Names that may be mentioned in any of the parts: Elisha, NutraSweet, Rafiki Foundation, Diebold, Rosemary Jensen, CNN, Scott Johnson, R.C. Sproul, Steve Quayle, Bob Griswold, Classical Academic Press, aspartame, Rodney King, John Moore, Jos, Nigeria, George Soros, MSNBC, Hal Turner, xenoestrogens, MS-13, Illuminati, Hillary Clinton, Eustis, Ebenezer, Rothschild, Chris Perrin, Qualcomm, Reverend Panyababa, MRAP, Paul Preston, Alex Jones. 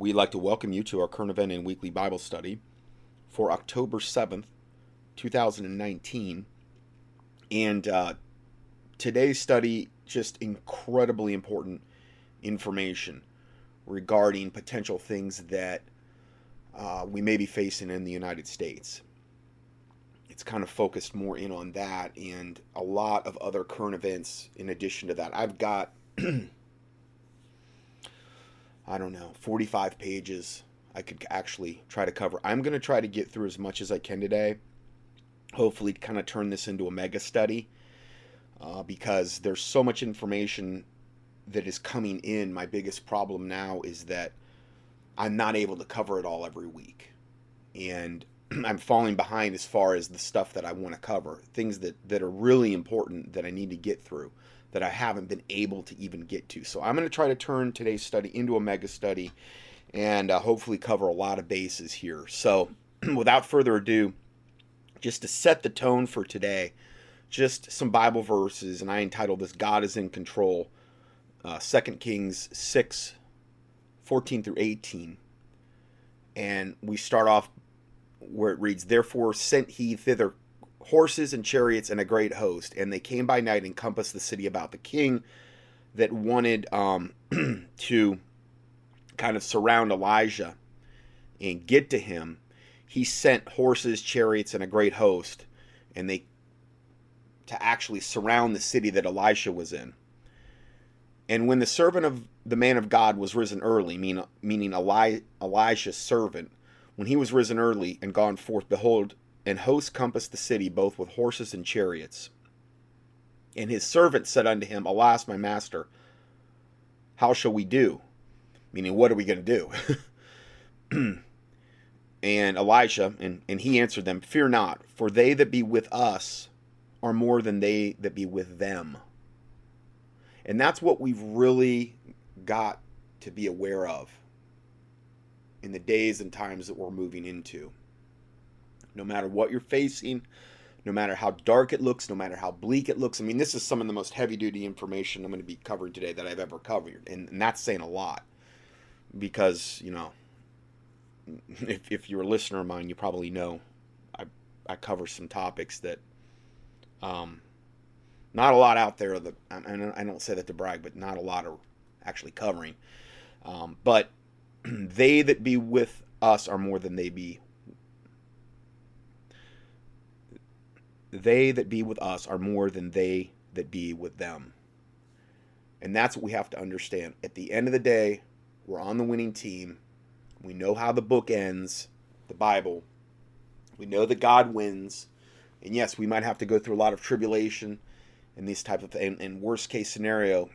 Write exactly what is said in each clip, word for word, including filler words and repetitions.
We'd like to welcome you to our current event and weekly Bible study for October seventh, two thousand nineteen. And uh, today's study, just incredibly important information regarding potential things that uh, we may be facing in the United States. It's kind of focused more in on that and a lot of other current events in addition to that. I've got... I don't know, forty-five pages I could actually try to cover. I'm going to try to get through as much as I can today. Hopefully kind of turn this into a mega study uh, because there's so much information that is coming in. My biggest problem now is that I'm not able to cover it all every week. And I'm falling behind as far as the stuff that I want to cover, things that, that are really important that I need to get through, that I haven't been able to even get to. So I'm going to try to turn today's study into a mega study and uh, hopefully cover a lot of bases here. So without further ado, just to set the tone for today, just some Bible verses, and I entitled this God is in Control, uh, Second Kings six, fourteen through eighteen. And we start off where it reads, "Therefore sent he thither horses and chariots and a great host, and they came by night and compassed the city about." The king that wanted um, to kind of surround Elijah and get to him, he sent horses, chariots, and a great host, and they to actually surround the city that Elisha was in. "And when the servant of the man of God was risen early," mean, meaning Eli, Elisha's servant, "when he was risen early and gone forth, behold, and hosts compassed the city, both with horses and chariots. And his servant said unto him, Alas, my master, how shall we do?" Meaning, what are we going to do? "And Elisha, and, and he answered them, Fear not, for they that be with us are more than they that be with them." And that's what we've really got to be aware of in the days and times that we're moving into. No matter what you're facing, no matter how dark it looks, no matter how bleak it looks. I mean, this is some of the most heavy-duty information I'm going to be covering today that I've ever covered. And, and that's saying a lot because, you know, if, if you're a listener of mine, you probably know I, I cover some topics that um, not a lot out there. That, and I don't say that to brag, but not a lot are actually covering. Um, but they that be with us are more than they be They that be with us are more than they that be with them. And that's what we have to understand. At the end of the day, we're on the winning team. We know how the book ends, the Bible. We know that God wins. And yes, we might have to go through a lot of tribulation and these type of things. And worst case scenario,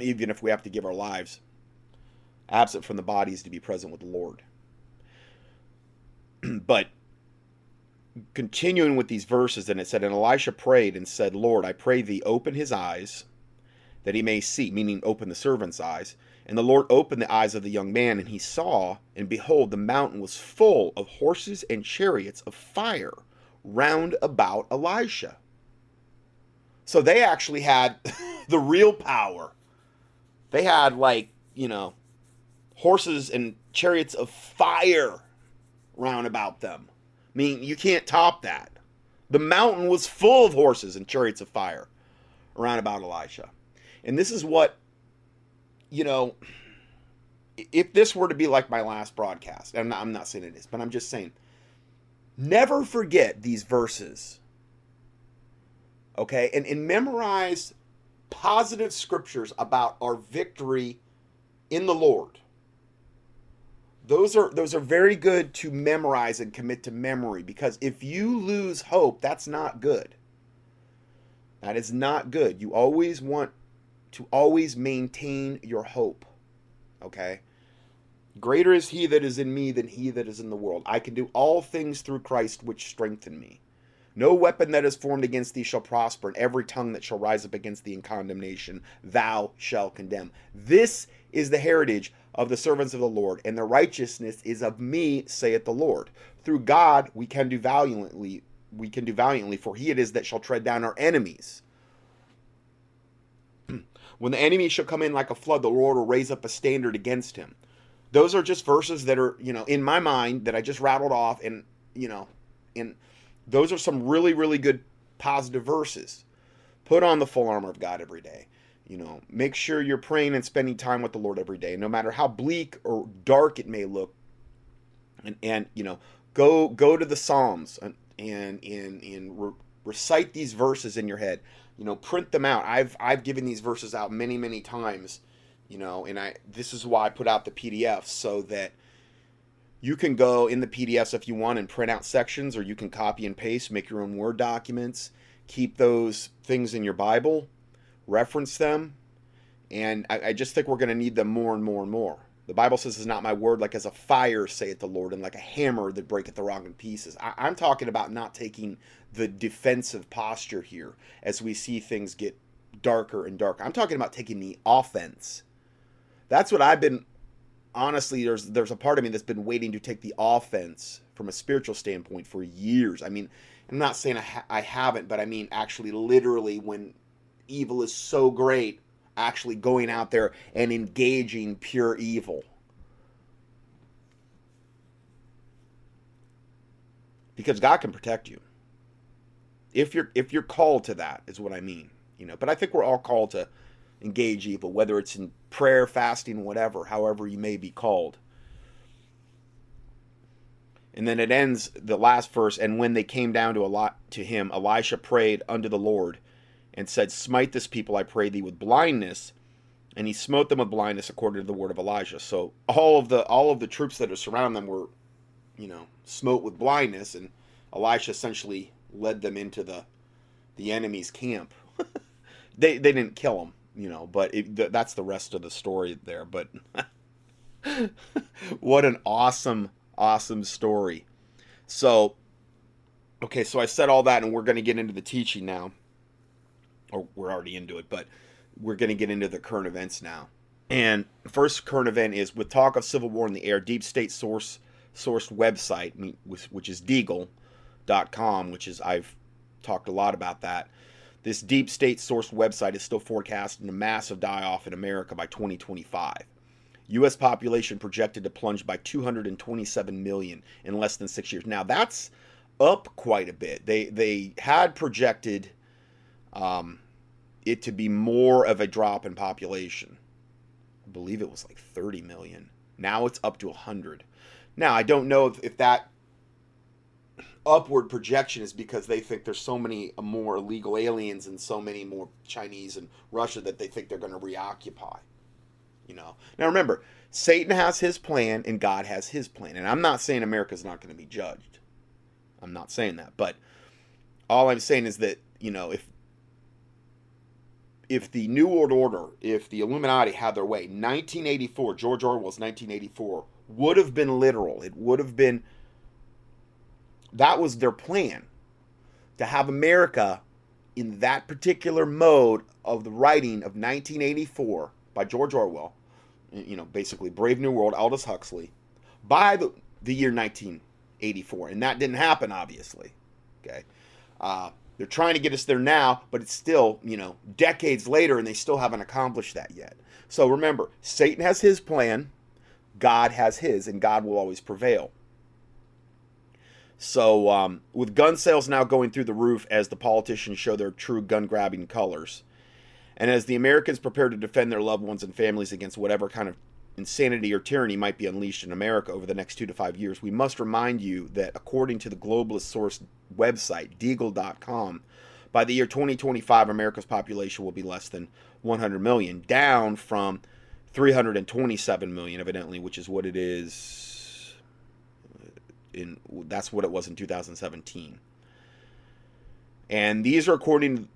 even if we have to give our lives, absent from the bodies to be present with the Lord. But continuing with these verses, and it said, "And Elisha prayed and said, Lord, I pray thee, open his eyes, that he may see," meaning open the servant's eyes. "And the Lord opened the eyes of the young man, and he saw, and behold, the mountain was full of horses and chariots of fire round about Elisha." So they actually had the real power. They had, like, you know, horses and chariots of fire round about them. I mean, you can't top that. The mountain was full of horses and chariots of fire around about Elisha. And this is what, you know, if this were to be like my last broadcast, I'm not, I'm not saying it is, but I'm just saying, never forget these verses, okay? And, and memorize positive scriptures about our victory in the Lord. Those are those are very good to memorize and commit to memory, because if you lose hope, that's not good. That is not good. You always want to always maintain your hope, okay? "Greater is he that is in me than he that is in the world. I can do all things through Christ which strengthen me. No weapon that is formed against thee shall prosper, and every tongue that shall rise up against thee in condemnation, thou shalt condemn. This is the heritage of the servants of the Lord, and the righteousness is of me, saith the Lord. Through God we can do valiantly, we can do valiantly, for he it is that shall tread down our enemies. When the enemy shall come in like a flood, the Lord will raise up a standard against him. those are just verses that are, you know, in my mind that I just rattled off, and, you know, and those are some really, really good positive verses. Put on the full armor of God every day. You know, make sure you're praying and spending time with the Lord every day, no matter how bleak or dark it may look. And, and you know, go go to the Psalms and and and, and re recite these verses in your head. You know, print them out. I've I've given these verses out many many times. You know, and I this is why I put out the P D Fs, so that you can go in the P D Fs if you want and print out sections, or you can copy and paste, make your own Word documents, keep those things in your Bible, reference them, and I, I just think we're going to need them more and more and more. The Bible says, "Is not my word like as a fire, saith the Lord, and like a hammer that breaketh the rock in pieces." I, I'm talking about not taking the defensive posture here as we see things get darker and darker. I'm talking about taking the offense. That's what I've been, honestly, there's there's a part of me that's been waiting to take the offense from a spiritual standpoint for years. I mean, I'm not saying I, ha I haven't, but I mean actually literally when evil is so great, actually going out there and engaging pure evil. Because God can protect you. If you're, if you're called to that, is what I mean. You know, but I think we're all called to engage evil, whether it's in prayer, fasting, whatever, however you may be called. And then it ends, the last verse, "And when they came down to Eli to him, Elisha prayed unto the Lord and said, Smite this people, I pray thee, with blindness. And he smote them with blindness according to the word of Elijah." So all of the all of the troops that are surrounding them were, you know, smote with blindness, and Elisha essentially led them into the the enemy's camp. they they didn't kill him, you know, but it, th that's the rest of the story there. But what an awesome, awesome story. So, okay, so I said all that, and we're going to get into the teaching now. Or we're already into it, but we're going to get into the current events now. And the first current event is, with talk of civil war in the air, deep state source sourced website, which is Deagle dot com, which is, I've talked a lot about that. This deep state sourced website is still forecasting a massive die-off in America by twenty twenty-five. U S population projected to plunge by two hundred twenty-seven million in less than six years. Now, that's up quite a bit. They, they had projected Um, it to be more of a drop in population. I believe it was like thirty million. Now it's up to one hundred. Now, I don't know if, if that upward projection is because they think there's so many more illegal aliens and so many more Chinese and Russia that they think they're going to reoccupy. You know. Now, remember, Satan has his plan and God has his plan. And I'm not saying America's not going to be judged. I'm not saying that. But all I'm saying is that, you know, if If the New World Order, if the Illuminati had their way, nineteen eighty-four, George Orwell's nineteen eighty-four, would have been literal. It would have been, that was their plan, to have America in that particular mode of the writing of nineteen eighty-four by George Orwell, you know, basically Brave New World, Aldous Huxley, by the, the year nineteen eighty-four. And that didn't happen, obviously, okay? Uh, They're trying to get us there now, but it's still, you know, decades later, and they still haven't accomplished that yet. So remember, Satan has his plan, God has his, and God will always prevail. So um, with gun sales now going through the roof as the politicians show their true gun-grabbing colors, and as the Americans prepare to defend their loved ones and families against whatever kind of insanity or tyranny might be unleashed in America over the next two to five years, we must remind you that according to the globalist source website, Deagle dot com, by the year twenty twenty-five, America's population will be less than one hundred million, down from three hundred twenty-seven million, evidently, which is what it is in, that's what it was in two thousand seventeen. And these are according to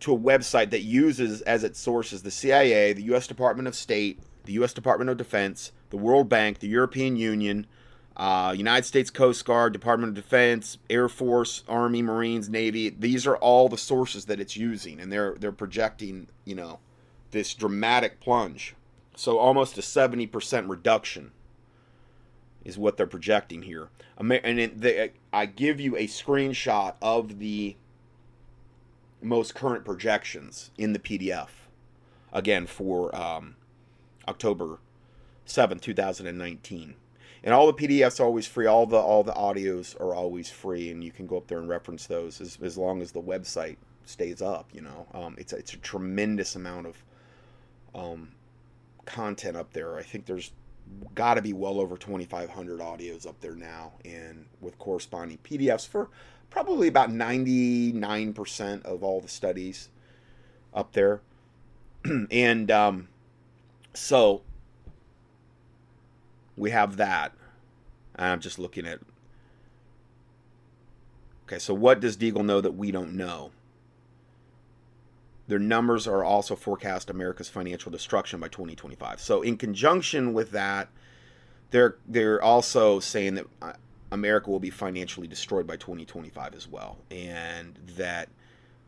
to a website that uses as its sources the C I A, the U S Department of State, the U S Department of Defense, the World Bank, the European Union, uh, United States Coast Guard, Department of Defense, Air Force, Army, Marines, Navy. These are all the sources that it's using, and they're they're projecting, you know, this dramatic plunge. So almost a seventy percent reduction is what they're projecting here. And it, they, I give you a screenshot of the most current projections in the P D F, again, for um, October seventh, two thousand nineteen. And all the P D Fs are always free. All the all the audios are always free, and you can go up there and reference those as, as long as the website stays up. You know, um, it's it's a tremendous amount of um, content up there. I think there's got to be well over twenty-five hundred audios up there now, and with corresponding P D Fs for probably about ninety-nine percent of all the studies up there. And um, so we have that. I'm just looking at, okay, so what does Deagle know that we don't know? Their numbers are also forecast America's financial destruction by twenty twenty-five. So in conjunction with that, they're they're also saying that America will be financially destroyed by twenty twenty-five as well, and that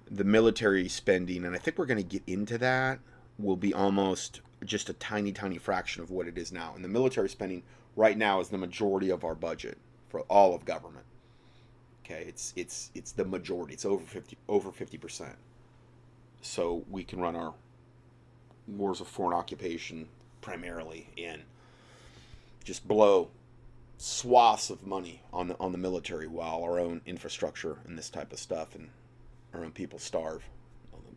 the military spending, and I think we're going to get into that, will be almost just a tiny, tiny fraction of what it is now. And the military spending right now is the majority of our budget for all of government. Okay, it's it's it's the majority. It's over fifty over fifty percent. So we can run our wars of foreign occupation primarily and just blow swaths of money on the on the military while our own infrastructure and this type of stuff and our own people starve,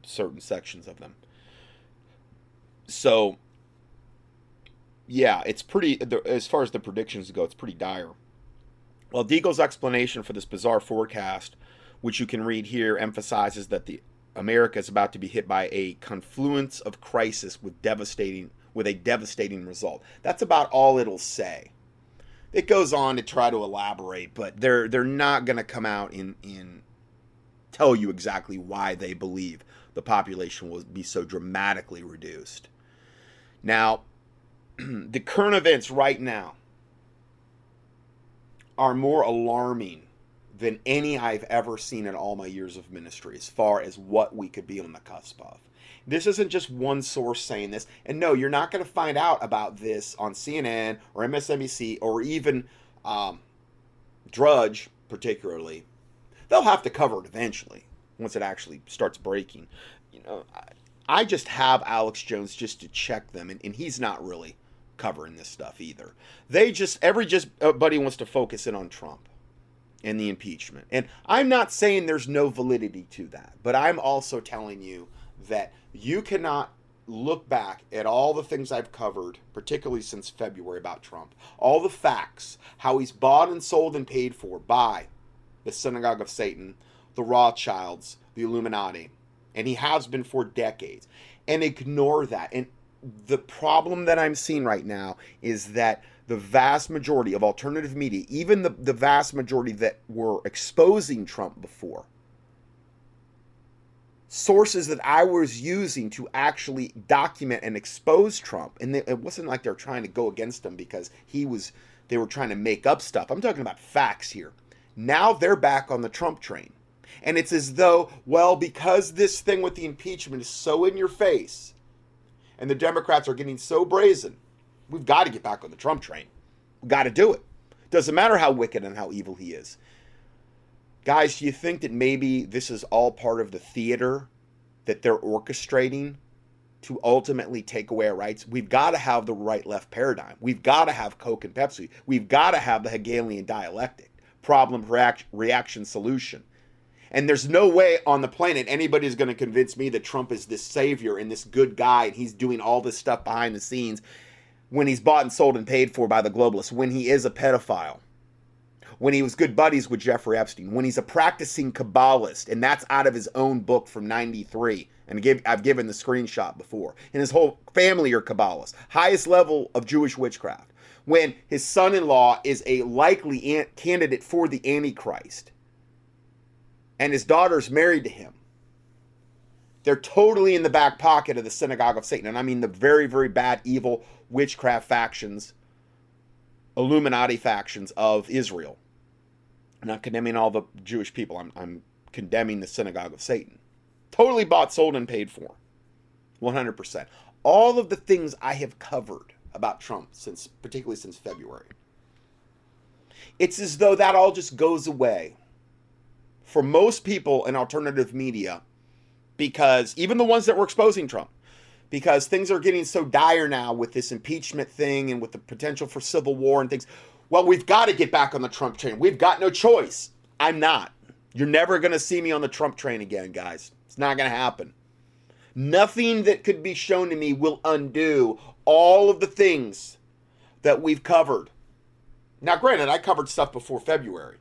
certain sections of them. So, yeah, it's pretty, as far as the predictions go, it's pretty dire. Well, Deagle's explanation for this bizarre forecast, which you can read here, emphasizes that the America is about to be hit by a confluence of crisis with devastating, with a devastating result. That's about all it'll say. It goes on to try to elaborate, but they're they're not going to come out and, and tell you exactly why they believe the population will be so dramatically reduced. Now, the current events right now are more alarming than any I've ever seen in all my years of ministry as far as what we could be on the cusp of. This isn't just one source saying this. And no, you're not going to find out about this on C N N or M S N B C or even um, Drudge particularly. They'll have to cover it eventually once it actually starts breaking. You know, I, I just have Alex Jones just to check them, and, and he's not really covering this stuff either. They just, every just, everybody wants to focus in on Trump and the impeachment. And I'm not saying there's no validity to that, but I'm also telling you that you cannot look back at all the things I've covered, particularly since February about Trump, all the facts, how he's bought and sold and paid for by the synagogue of Satan, the Rothschilds, the Illuminati, and he has been for decades, and ignore that. And the problem that I'm seeing right now is that the vast majority of alternative media, even the, the vast majority that were exposing Trump before, sources that I was using to actually document and expose Trump, and they, it wasn't like they were trying to go against him because he was, they were trying to make up stuff. I'm talking about facts here. Now they're back on the Trump train. And it's as though, well, because this thing with the impeachment is so in your face, and the Democrats are getting so brazen, we've got to get back on the Trump train. We've got to do it. Doesn't matter how wicked and how evil he is. Guys, do you think that maybe this is all part of the theater that they're orchestrating to ultimately take away our rights? We've got to have the right-left paradigm. We've got to have Coke and Pepsi. We've got to have the Hegelian dialectic, problem, react, reaction, solution. And there's no way on the planet anybody's going to convince me that Trump is this savior and this good guy and he's doing all this stuff behind the scenes when he's bought and sold and paid for by the globalists, when he is a pedophile, when he was good buddies with Jeffrey Epstein, when he's a practicing Kabbalist, and that's out of his own book from ninety-three, and give, I've given the screenshot before, and his whole family are Kabbalists, highest level of Jewish witchcraft, when his son-in-law is a likely candidate for the Antichrist, and his daughter's married to him. They're totally in the back pocket of the synagogue of Satan, and I mean the very, very bad, evil witchcraft factions, Illuminati factions of Israel. I'm not condemning all the Jewish people. I'm, I'm condemning the synagogue of Satan. Totally bought, sold, and paid for. one hundred percent. All of the things I have covered about Trump, since, particularly since February, it's as though that all just goes away for most people in alternative media, because even the ones that were exposing Trump, because things are getting so dire now with this impeachment thing and with the potential for civil war and things. Well, we've got to get back on the Trump train. We've got no choice. I'm not. You're never going to see me on the Trump train again, guys. It's not going to happen. Nothing that could be shown to me will undo all of the things that we've covered. Now, granted, I covered stuff before February.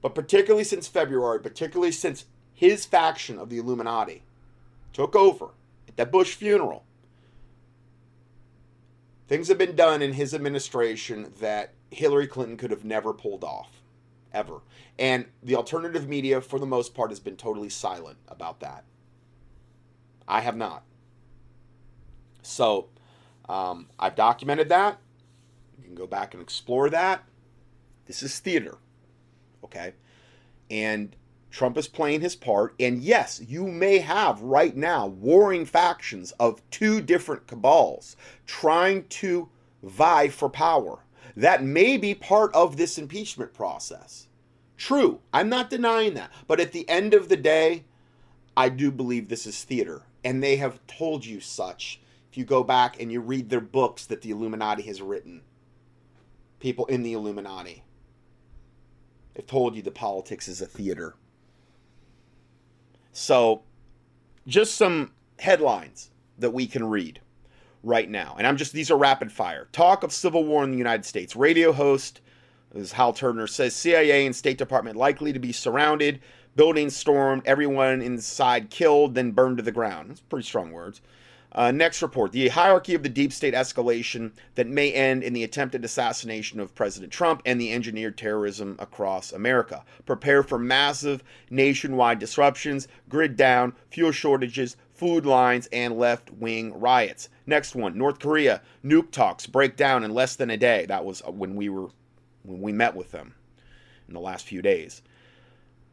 But particularly since February, particularly since his faction of the Illuminati took over at that Bush funeral, things have been done in his administration that Hillary Clinton could have never pulled off, ever. And the alternative media, for the most part, has been totally silent about that. I have not. So um, I've documented that. You can go back and explore that. This is theater, okay? And Trump is playing his part. And yes, you may have right now warring factions of two different cabals trying to vie for power. That may be part of this impeachment process. True, I'm not denying that. But at the end of the day, I do believe this is theater. And they have told you such. If you go back and you read their books that the Illuminati has written, people in the Illuminati have told you that politics is a theater. So just some headlines that we can read right now. And I'm just, these are rapid fire. Talk of civil war in the United States. Radio host, as Hal Turner says, C I A and State Department likely to be surrounded. Buildings stormed, everyone inside killed, then burned to the ground. That's pretty strong words. Uh, next report, the hierarchy of the deep state escalation that may end in the attempted assassination of President Trump and the engineered terrorism across America. Prepare for massive nationwide disruptions, grid down, fuel shortages, food lines, and left-wing riots. Next one, North Korea, nuke talks break down in less than a day. That was when we were, when we met with them in the last few days.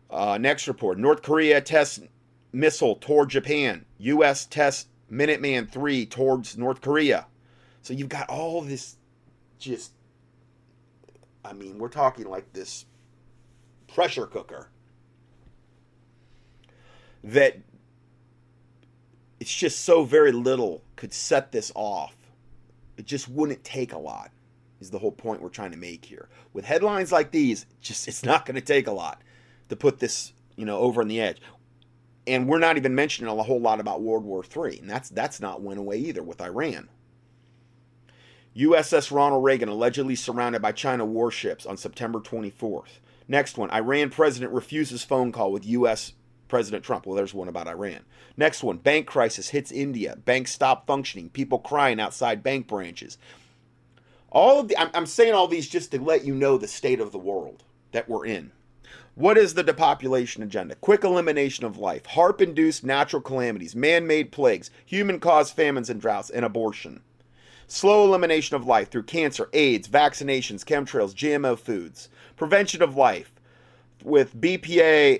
Uh, next report, North Korea tests missile toward Japan. U S tests Minuteman three towards North Korea. So you've got all this just, I mean, we're talking like this pressure cooker that it's just so very little could set this off. It just wouldn't take a lot is the whole point we're trying to make here. With headlines like these, just it's not going to take a lot to put this, you know, over on the edge. And we're not even mentioning a whole lot about World War Three. And that's that's not went away either with Iran. U S S Ronald Reagan allegedly surrounded by China warships on September twenty-fourth. Next one, Iran president refuses phone call with U S President Trump. Well, there's one about Iran. Next one, bank crisis hits India. Banks stop functioning. People crying outside bank branches. All of the, I'm, I'm saying all these just to let you know the state of the world that we're in. What is the depopulation agenda? Quick elimination of life, HAARP-induced natural calamities, man-made plagues, human-caused famines and droughts, and abortion. Slow elimination of life through cancer, AIDS, vaccinations, chemtrails, G M O foods. Prevention of life with B P A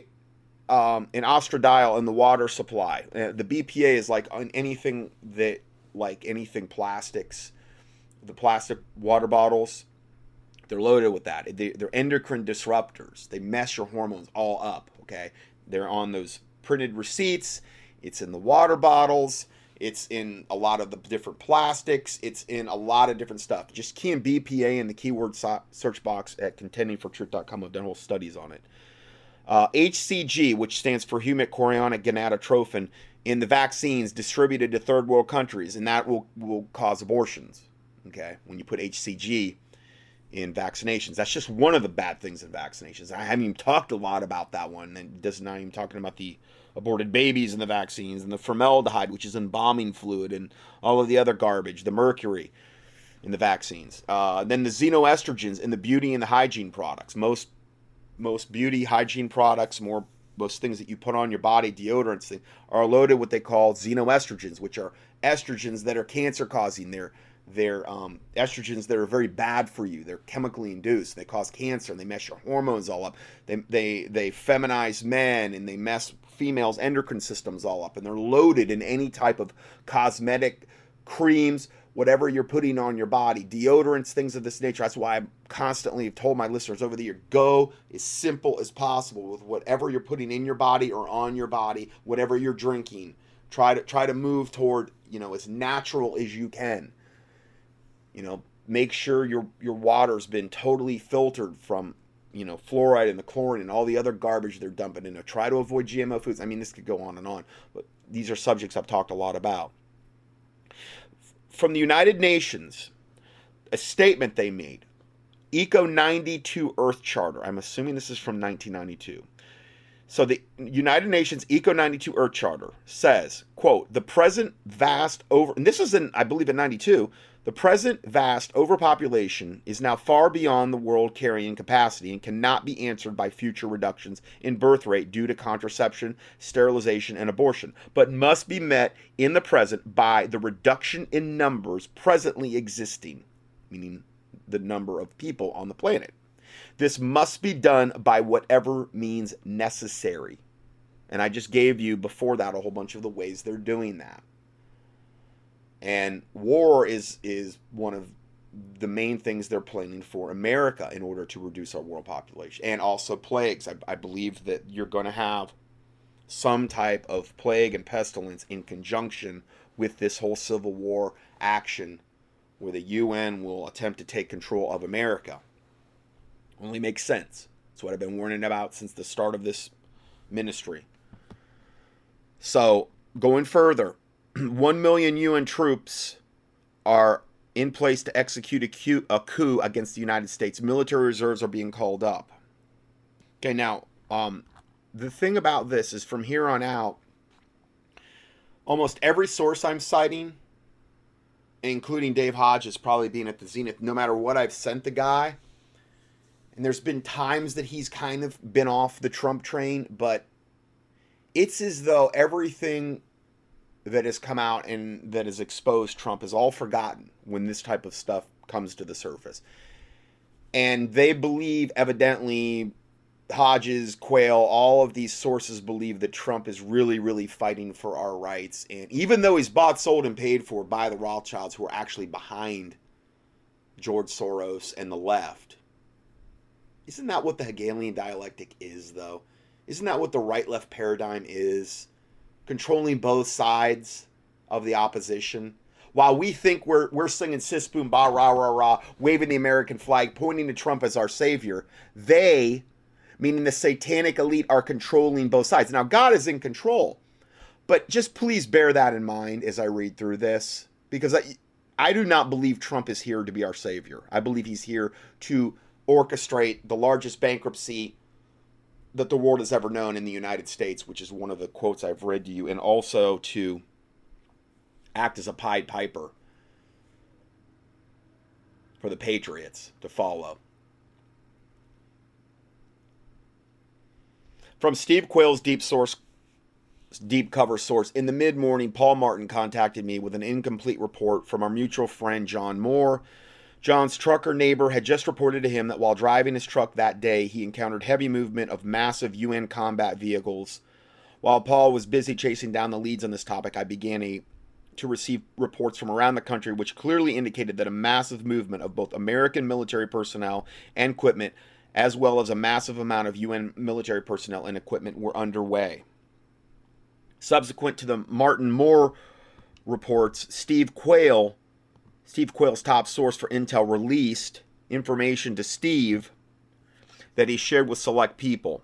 um, and estradiol in the water supply. Uh, the B P A is like on anything that, like anything plastics, the plastic water bottles. They're loaded with that. They, they're endocrine disruptors. They mess your hormones all up, okay? They're on those printed receipts. It's in the water bottles. It's in a lot of the different plastics. It's in a lot of different stuff. Just key in B P A in the keyword so search box at contending for truth dot com. I've done whole studies on it. Uh, H C G, which stands for humic chorionic gonadotropin, in the vaccines distributed to third world countries, and that will, will cause abortions, okay? When you put H C G in vaccinations. That's just one of the bad things in vaccinations. I haven't even talked a lot about that one. And does not even talking about the aborted babies and the vaccines and the formaldehyde, which is embalming fluid, and all of the other garbage, the mercury in the vaccines. Uh, then the xenoestrogens in the beauty and the hygiene products. Most most beauty, hygiene products, more most things that you put on your body, deodorants, thing, are loaded with what they call xenoestrogens, which are estrogens that are cancer-causing. They're They're um, estrogens that are very bad for you. They're chemically induced. They cause cancer, and they mess your hormones all up. They they they feminize men, and they mess females' endocrine systems all up. And they're loaded in any type of cosmetic creams, whatever you're putting on your body, deodorants, things of this nature. That's why I constantly have told my listeners over the year: go as simple as possible with whatever you're putting in your body or on your body, whatever you're drinking. Try to try to move toward, you know, as natural as you can. You know, make sure your your water's been totally filtered from, you know, fluoride and the chlorine and all the other garbage they're dumping in there. Try to avoid G M O foods. I mean, this could go on and on, but these are subjects I've talked a lot about. From the United Nations, a statement they made, Eco ninety-two Earth Charter. I'm assuming this is from nineteen ninety-two. So the United Nations Eco ninety-two Earth Charter says, quote, the present vast over, and this is in, I believe in ninety-two, the present vast overpopulation is now far beyond the world carrying capacity and cannot be answered by future reductions in birth rate due to contraception, sterilization, and abortion, but must be met in the present by the reduction in numbers presently existing, meaning the number of people on the planet. This must be done by whatever means necessary. And I just gave you before that a whole bunch of the ways they're doing that. And war is is one of the main things they're planning for America in order to reduce our world population. And also plagues. I, I believe that you're going to have some type of plague and pestilence in conjunction with this whole Civil War action where the U N will attempt to take control of America. Only makes sense. It's what I've been warning about since the start of this ministry. So, going further, one million U N troops are in place to execute a coup, a coup against the United States. Military reserves are being called up. Okay, now, um, the thing about this is from here on out, almost every source I'm citing, including Dave Hodges probably being at the zenith, no matter what I've sent the guy, and there's been times that he's kind of been off the Trump train, but it's as though everything that has come out and that has exposed Trump is all forgotten when this type of stuff comes to the surface. And they believe, evidently, Hodges, Quayle, all of these sources believe that Trump is really, really fighting for our rights. And even though he's bought, sold, and paid for by the Rothschilds, who are actually behind George Soros and the left. Isn't that what the Hegelian dialectic is, though? Isn't that what the right-left paradigm is? Controlling both sides of the opposition. While we think we're, we're singing sis, boom, ba, rah, rah, rah, waving the American flag, pointing to Trump as our savior, they, meaning the satanic elite, are controlling both sides. Now, God is in control. But just please bear that in mind as I read through this. Because I, I do not believe Trump is here to be our savior. I believe he's here to orchestrate the largest bankruptcy that the world has ever known in the United States, which is one of the quotes I've read to you, and also to act as a Pied Piper for the patriots to follow. From Steve Quayle's deep source, deep cover source, in the mid-morning, Paul Martin contacted me with an incomplete report from our mutual friend John Moore. John's trucker neighbor had just reported to him that while driving his truck that day, he encountered heavy movement of massive U N combat vehicles. While Paul was busy chasing down the leads on this topic, I began a, to receive reports from around the country which clearly indicated that a massive movement of both American military personnel and equipment, as well as a massive amount of U N military personnel and equipment, were underway. Subsequent to the Martin Moore reports, Steve Quayle, Steve Quayle's top source for intel, released information to Steve that he shared with select people.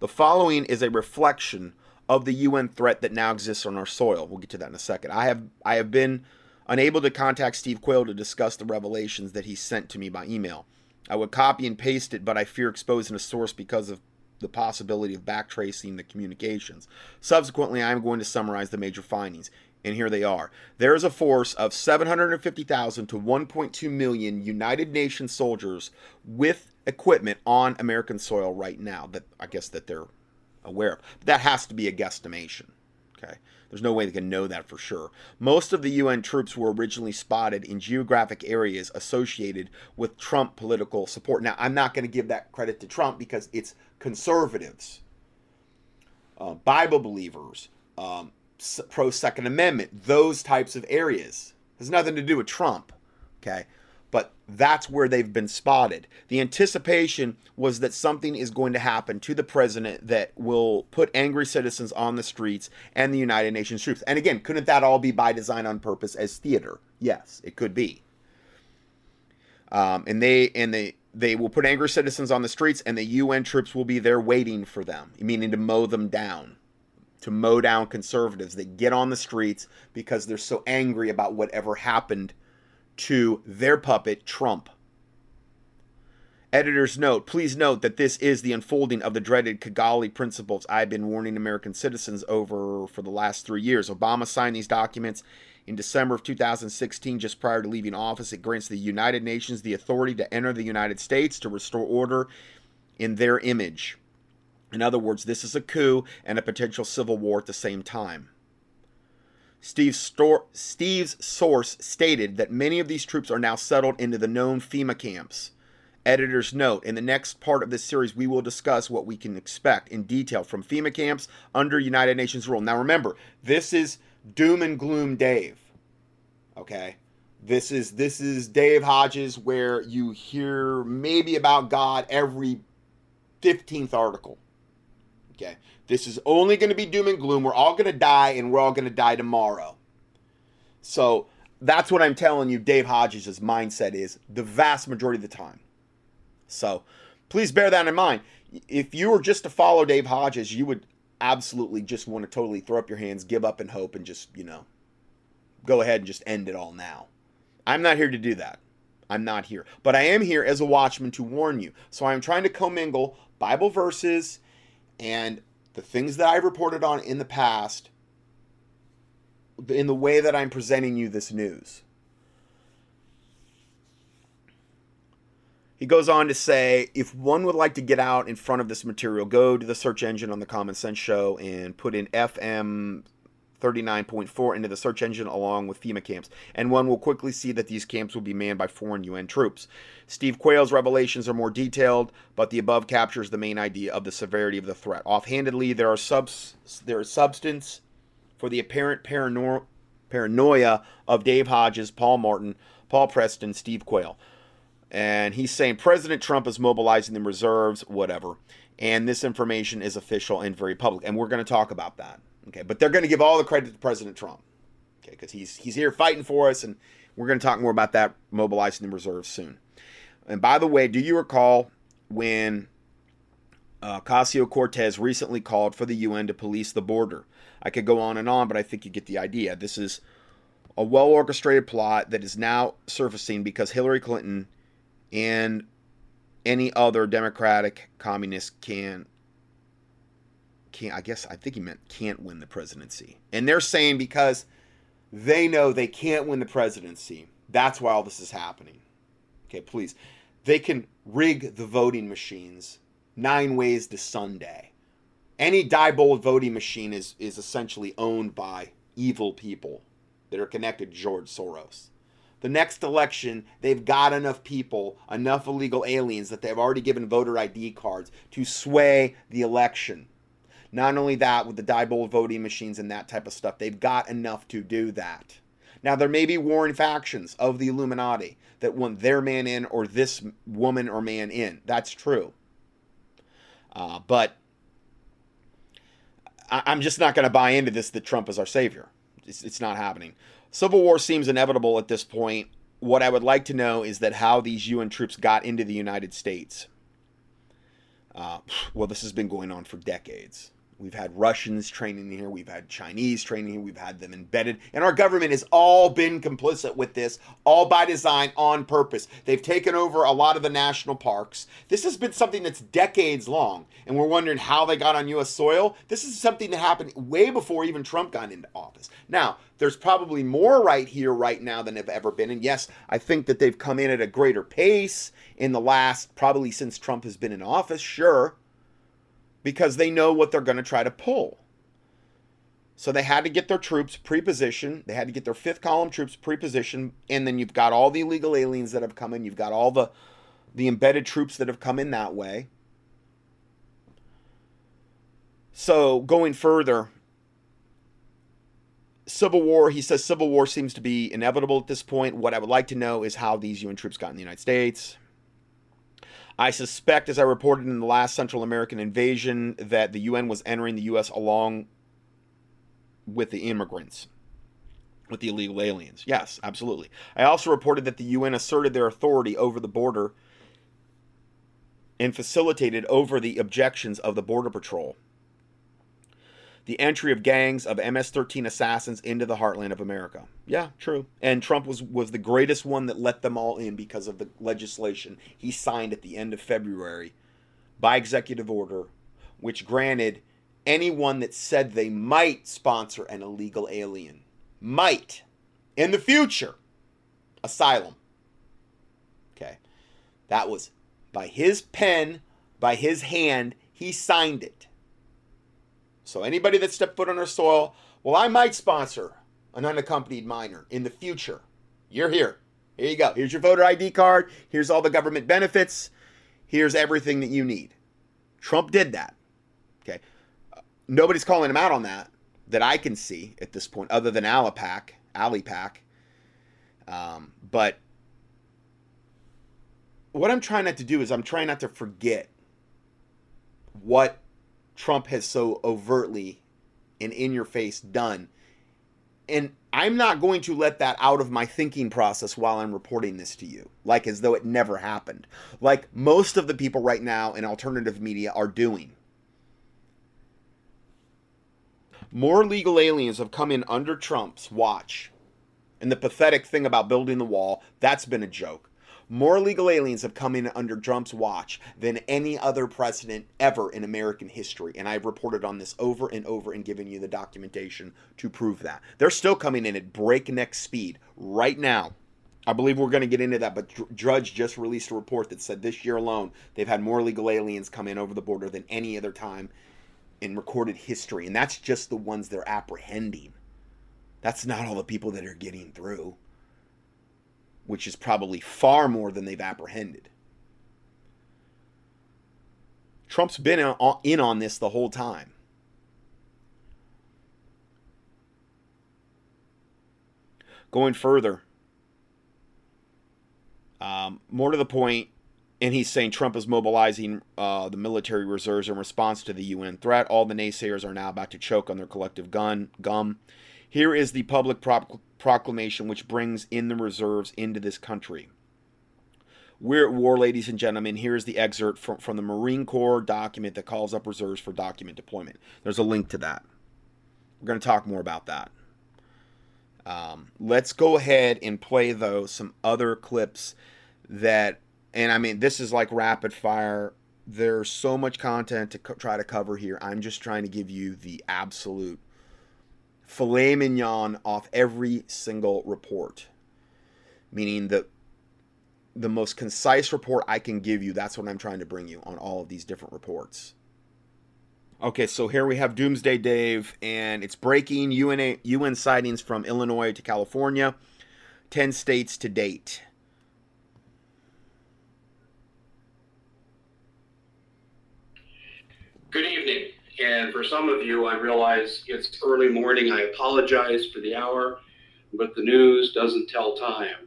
The following is a reflection of the U N threat that now exists on our soil. We'll get to that in a second. I have I have been unable to contact Steve Quayle to discuss the revelations that he sent to me by email. I would copy and paste it, but I fear exposing a source because of the possibility of backtracing the communications. Subsequently, I am going to summarize the major findings. And here they are. There is a force of seven hundred fifty thousand to one point two million United Nations soldiers with equipment on American soil right now. That I guess that they're aware of. That has to be a guesstimation. Okay, there's no way they can know that for sure. Most of the U N troops were originally spotted in geographic areas associated with Trump political support. Now, I'm not going to give that credit to Trump because it's conservatives, uh, Bible believers, um, pro Second Amendment, those types of areas. It has nothing to do with Trump, okay? But that's where they've been spotted. The anticipation was that something is going to happen to the president that will put angry citizens on the streets and the United Nations troops. And again, couldn't that all be by design on purpose as theater? Yes, it could be. Um, and they and they, they will put angry citizens on the streets, and the U N troops will be there waiting for them, meaning to mow them down, to mow down conservatives that get on the streets because they're so angry about whatever happened to their puppet, Trump. Editor's note, please note that this is the unfolding of the dreaded Kigali principles I've been warning American citizens over for the last three years. Obama signed these documents in December of two thousand sixteen, just prior to leaving office. It grants the United Nations the authority to enter the United States to restore order in their image. In other words, this is a coup and a potential civil war at the same time. Steve's, store, Steve's source stated that many of these troops are now settled into the known FEMA camps. Editor's note, in the next part of this series, we will discuss what we can expect in detail from FEMA camps under United Nations rule. Now remember, this is doom and gloom Dave. Okay? This is, this is Dave Hodges, where you hear maybe about God every fifteenth article. Okay, this is only going to be doom and gloom. We're all going to die, and we're all going to die tomorrow. So that's what I'm telling you Dave Hodges' mindset is the vast majority of the time. So please bear that in mind. If you were just to follow Dave Hodges, you would absolutely just want to totally throw up your hands, give up and hope, and just, you know, go ahead and just end it all now. I'm not here to do that. I'm not here. But I am here as a watchman to warn you. So I'm trying to commingle Bible verses and the things that I've reported on in the past in the way that I'm presenting you this news. He goes on to say, if one would like to get out in front of this material, go to the search engine on the Common Sense Show and put in F M thirty-nine point four into the search engine along with FEMA camps, and one will quickly see that these camps will be manned by foreign U N troops. Steve Quayle's revelations are more detailed, but the above captures the main idea of the severity of the threat. Offhandedly, there are subs there is substance for the apparent parano paranoia of Dave Hodges, Paul Martin, Paul Preston, Steve Quayle. And he's saying President Trump is mobilizing the reserves, whatever, and this information is official and very public, and we're going to talk about that. Okay, but they're going to give all the credit to President Trump, okay, because he's he's here fighting for us, and we're going to talk more about that mobilizing the reserves soon. And by the way, do you recall when uh, Ocasio-Cortez recently called for the U N to police the border? I could go on and on, but I think you get the idea. This is a well-orchestrated plot that is now surfacing because Hillary Clinton and any other Democratic communist can. Can't, I guess I think he meant can't win the presidency. And they're saying because they know they can't win the presidency, that's why all this is happening. Okay, please. They can rig the voting machines nine ways to Sunday. Any Diebold voting machine is, is essentially owned by evil people that are connected to George Soros. The next election, they've got enough people, enough illegal aliens, that they've already given voter I D cards to sway the election. Not only that, with the Diebold voting machines and that type of stuff, they've got enough to do that. Now, there may be warring factions of the Illuminati that want their man in or this woman or man in. That's true. Uh, but I I'm just not going to buy into this that Trump is our savior. It's, it's not happening. Civil war seems inevitable at this point. What I would like to know is that how these U N troops got into the United States. Uh, well, this has been going on for decades. We've had Russians training here. We've had Chinese training here. We've had them embedded. And our government has all been complicit with this, all by design, on purpose. They've taken over a lot of the national parks. This has been something that's decades long. And we're wondering how they got on U S soil. This is something that happened way before even Trump got into office. Now, there's probably more right here right now than have ever been. And yes, I think that they've come in at a greater pace in the last, probably since Trump has been in office, sure. Because they know what they're going to try to pull. So they had to get their troops pre-positioned. They had to get their fifth column troops pre-positioned. And then you've got all the illegal aliens that have come in. You've got all the, the embedded troops that have come in that way. So going further, Civil War, he says civil war seems to be inevitable at this point. What I would like to know is how these U N troops got in the United States. I suspect, as I reported in the last Central American invasion, that the U N was entering the U S along with the immigrants, with the illegal aliens. Yes, absolutely. I also reported that the U N asserted their authority over the border and facilitated over the objections of the Border Patrol the entry of gangs of M S thirteen assassins into the heartland of America. Yeah, true. And Trump was, was the greatest one that let them all in because of the legislation he signed at the end of February by executive order, which granted anyone that said they might sponsor an illegal alien, might, in the future, asylum. Okay. That was by his pen, by his hand, he signed it. So anybody that stepped foot on our soil, well, I might sponsor an unaccompanied minor in the future. You're here. Here you go. Here's your voter I D card. Here's all the government benefits. Here's everything that you need. Trump did that. Okay. Nobody's calling him out on that that I can see at this point, other than Alipac, Alipac. Um, but what I'm trying not to do is I'm trying not to forget what Trump has so overtly and in your face done. And I'm not going to let that out of my thinking process while I'm reporting this to you, like as though it never happened, like most of the people right now in alternative media are doing. More illegal aliens have come in under Trump's watch. And the pathetic thing about building the wall, that's been a joke. More illegal aliens have come in under Trump's watch than any other president ever in American history. And I've reported on this over and over and given you the documentation to prove that. They're still coming in at breakneck speed right now. I believe we're going to get into that, but Drudge just released a report that said this year alone, they've had more illegal aliens come in over the border than any other time in recorded history. And that's just the ones they're apprehending. That's not all the people that are getting through, which is probably far more than they've apprehended. Trump's been in on this the whole time. Going further, um, more to the point, and he's saying Trump is mobilizing uh, the military reserves in response to the U N threat. All the naysayers are now about to choke on their collective gun gum. Here is the public prop. proclamation which brings in the reserves into this country. We're at war, ladies and gentlemen. Here is the excerpt from, from the Marine Corps document that calls up reserves for document deployment. There's a link to that. We're going to talk more about that. Um, let's go ahead and play, though, some other clips that, and I mean, this is like rapid fire. There's so much content to co- try to cover here. I'm just trying to give you the absolute filet mignon off every single report, meaning the the most concise report I can give you. That's what I'm trying to bring you on all of these different reports. Okay, so here we have Doomsday Dave, and it's breaking U N sightings from Illinois to California, ten states to date. Good evening. And for some of you, I realize it's early morning. I apologize for the hour, but the news doesn't tell time.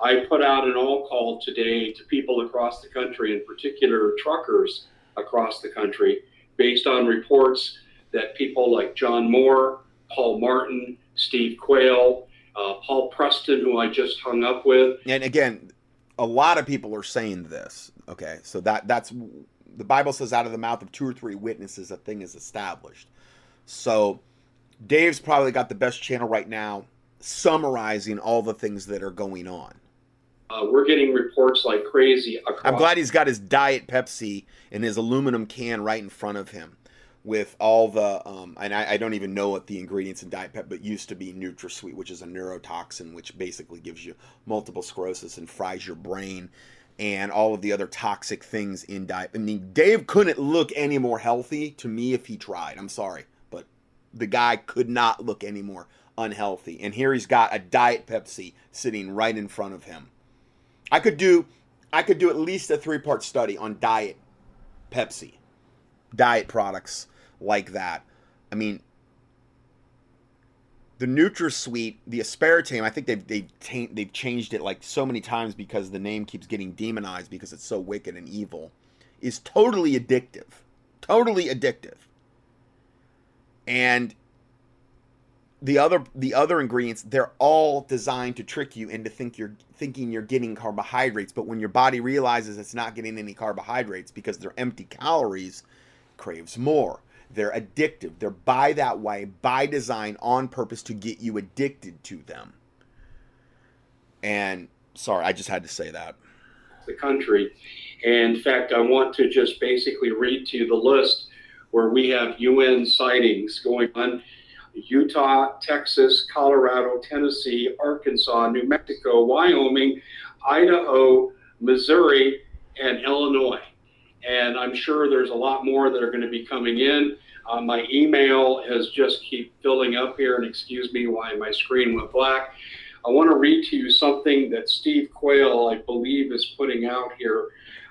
I put out an all call today to people across the country, in particular truckers across the country, based on reports that people like John Moore, Paul Martin, Steve Quayle, uh, Paul Preston, who I just hung up with. And again, a lot of people are saying this. Okay, so that that's... the Bible says out of the mouth of two or three witnesses, a thing is established. So Dave's probably got the best channel right now, summarizing all the things that are going on. Uh, we're getting reports like crazy. Across. I'm glad he's got his Diet Pepsi in his aluminum can right in front of him with all the, um, and I, I don't even know what the ingredients in Diet Pepsi, but used to be NutraSweet, which is a neurotoxin, which basically gives you multiple sclerosis and fries your brain, and all of the other toxic things in diet. I mean, Dave couldn't look any more healthy to me if he tried. I'm sorry, but the guy could not look any more unhealthy. And here he's got a Diet Pepsi sitting right in front of him. I could do, I could do at least a three-part study on Diet Pepsi, diet products like that. I mean, the NutraSweet, the aspartame, I think they've they've, taint, they've changed it like so many times because the name keeps getting demonized because it's so wicked and evil, is totally addictive. Totally addictive. And the other the other ingredients, they're all designed to trick you into think you're thinking you're getting carbohydrates, but when your body realizes it's not getting any carbohydrates because they're empty calories, it craves more. They're addictive. They're by that way, by design, on purpose to get you addicted to them. And sorry, I just had to say that. The country. And in fact, I want to just basically read to you the list where we have U N sightings going on. Utah, Texas, Colorado, Tennessee, Arkansas, New Mexico, Wyoming, Idaho, Missouri, and Illinois. And I'm sure there's a lot more that are going to be coming in. Uh, my email has just keep filling up here, and excuse me why my screen went black. I want to read to you something that Steve Quayle, I believe, is putting out here,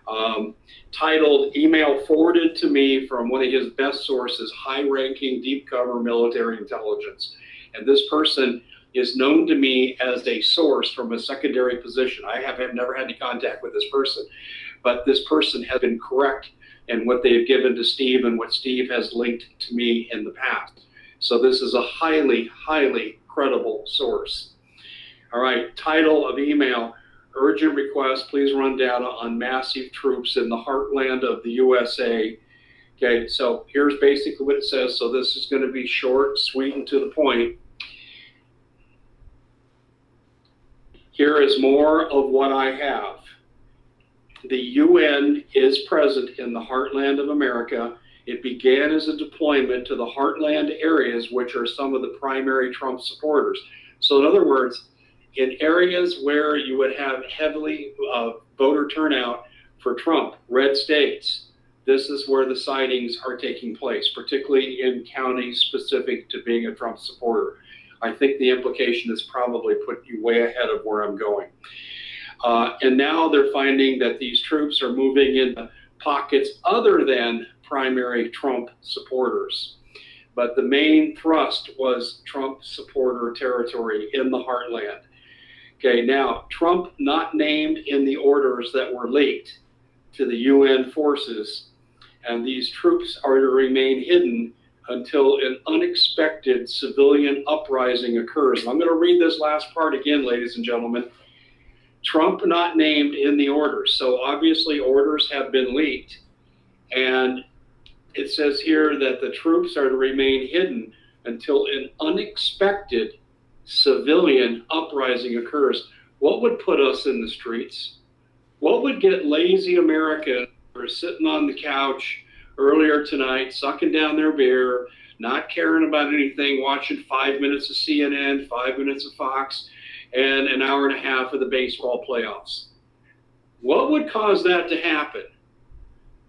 um, titled Email Forwarded to Me from One of His Best Sources, High-Ranking Deep Cover Military Intelligence. And this person is known to me as a source from a secondary position. I have never had any contact with this person, but this person has been correct in what they've given to Steve and what Steve has linked to me in the past. So this is a highly, highly credible source. All right, title of email, urgent request, please run data on massive troops in the heartland of the U S A. Okay, so here's basically what it says. So this is going to be short, sweet, and to the point. Here is more of what I have. The U N is present in the heartland of America. It began as a deployment to the heartland areas, which are some of the primary Trump supporters. So in other words, in areas where you would have heavily uh, voter turnout for Trump, red states, this is where the sightings are taking place, particularly in counties specific to being a Trump supporter. I think the implication is probably put you way ahead of where I'm going. Uh, and now they're finding that these troops are moving in pockets other than primary Trump supporters. But the main thrust was Trump supporter territory in the heartland. Okay, now, Trump not named in the orders that were leaked to the U N forces, and these troops are to remain hidden until an unexpected civilian uprising occurs. And I'm going to read this last part again, ladies and gentlemen. Trump not named in the orders. So obviously orders have been leaked. And it says here that the troops are to remain hidden until an unexpected civilian uprising occurs. What would put us in the streets? What would get lazy Americans who are sitting on the couch earlier tonight, sucking down their beer, not caring about anything, watching five minutes of C N N, five minutes of Fox, and an hour and a half of the baseball playoffs? What would cause that to happen?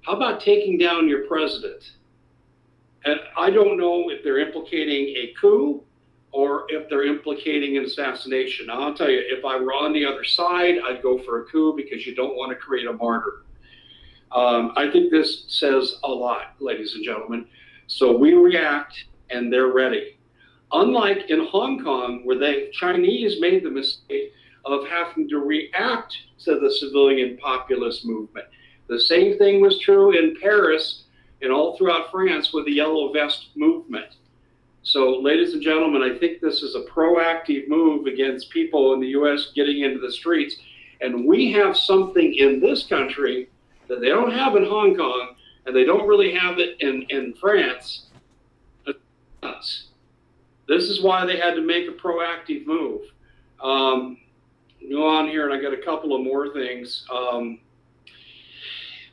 How about taking down your president? And I don't know if they're implicating a coup or if they're implicating an assassination. Now, I'll tell you, if I were on the other side, I'd go for a coup because you don't want to create a martyr. Um, I think this says a lot, ladies and gentlemen. So we react and they're ready. Unlike in Hong Kong, where the Chinese made the mistake of having to react to the civilian populist movement. The same thing was true in Paris and all throughout France with the yellow vest movement. So, ladies and gentlemen, I think this is a proactive move against people in the U S getting into the streets. And we have something in this country that they don't have in Hong Kong, and they don't really have it in, in France. This is why they had to make a proactive move. Um, go on here, and I got a couple of more things. Um,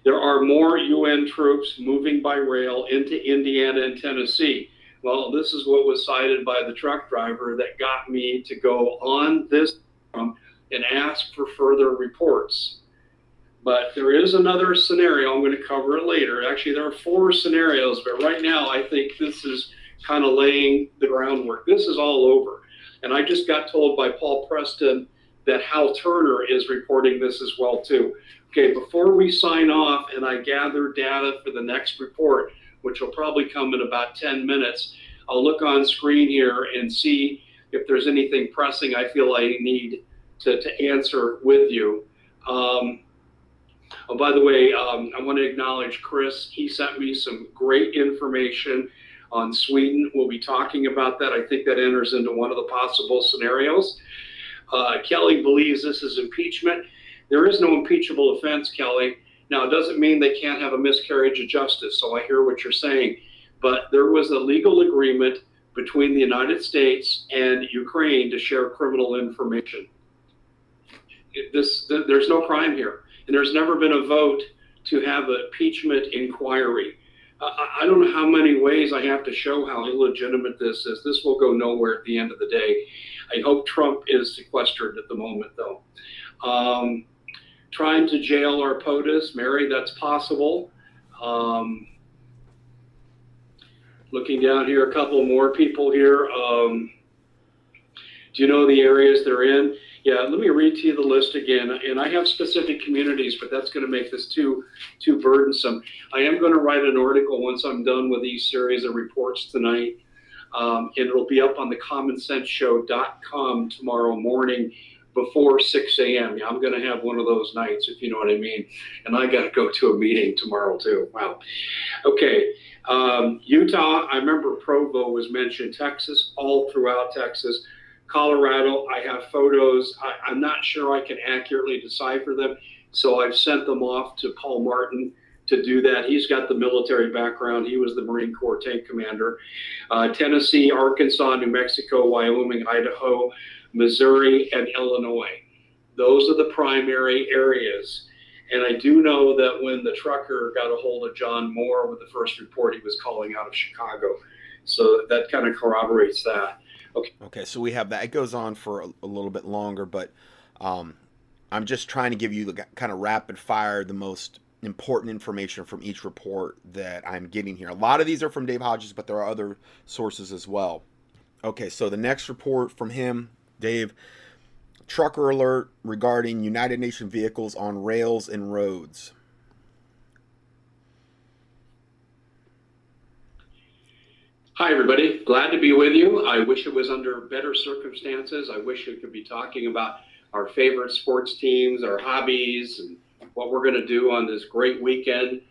there are more U N troops moving by rail into Indiana and Tennessee. Well, this is what was cited by the truck driver that got me to go on this and ask for further reports. But there is another scenario. I'm going to cover it later. Actually, there are four scenarios, but right now I think this is kind of laying the groundwork. This is all over. And I just got told by Paul Preston that Hal Turner is reporting this as well, too. Okay, before we sign off and I gather data for the next report, which will probably come in about ten minutes, I'll look on screen here and see if there's anything pressing I feel I need to, to answer with you. Um, oh, by the way, um, I want to acknowledge Chris. He sent me some great information on Sweden. We'll be talking about that. I think that enters into one of the possible scenarios. Uh, Kelly believes this is impeachment. There is no impeachable offense, Kelly. Now, it doesn't mean they can't have a miscarriage of justice, so I hear what you're saying. But there was a legal agreement between the United States and Ukraine to share criminal information. This, th there's no crime here. And there's never been a vote to have an impeachment inquiry. Uh, I don't know how many ways I have to show how illegitimate this is. This will go nowhere at the end of the day. I hope Trump is sequestered at the moment, though. Um, trying to jail our POTUS, Mary, that's possible. Um, looking down here, a couple more people here. Um, do you know the areas they're in? Yeah, let me read to you the list again. And I have specific communities, but that's going to make this too, too burdensome. I am going to write an article once I'm done with these series of reports tonight. Um, and it'll be up on the common sense show dot com tomorrow morning before six A M Yeah, I'm going to have one of those nights, if you know what I mean. And I got to go to a meeting tomorrow, too. Wow. Okay. Um, Utah, I remember Provo was mentioned. Texas, all throughout Texas. Colorado, I have photos. I, I'm not sure I can accurately decipher them, so I've sent them off to Paul Martin to do that. He's got the military background. He was the Marine Corps tank commander. Uh, Tennessee, Arkansas, New Mexico, Wyoming, Idaho, Missouri, and Illinois. Those are the primary areas. And I do know that when the trucker got a hold of John Moore with the first report, he was calling out of Chicago. So that kind of corroborates that. Okay. Okay, so we have that. It goes on for a, a little bit longer, but um, I'm just trying to give you the kind of rapid fire, the most important information from each report that I'm getting here. A lot of these are from Dave Hodges, but there are other sources as well. Okay, so the next report from him, Dave, trucker alert regarding United Nations vehicles on rails and roads. Hi, everybody. Glad to be with you. I wish it was under better circumstances. I wish we could be talking about our favorite sports teams, our hobbies, and what we're going to do on this great weekend.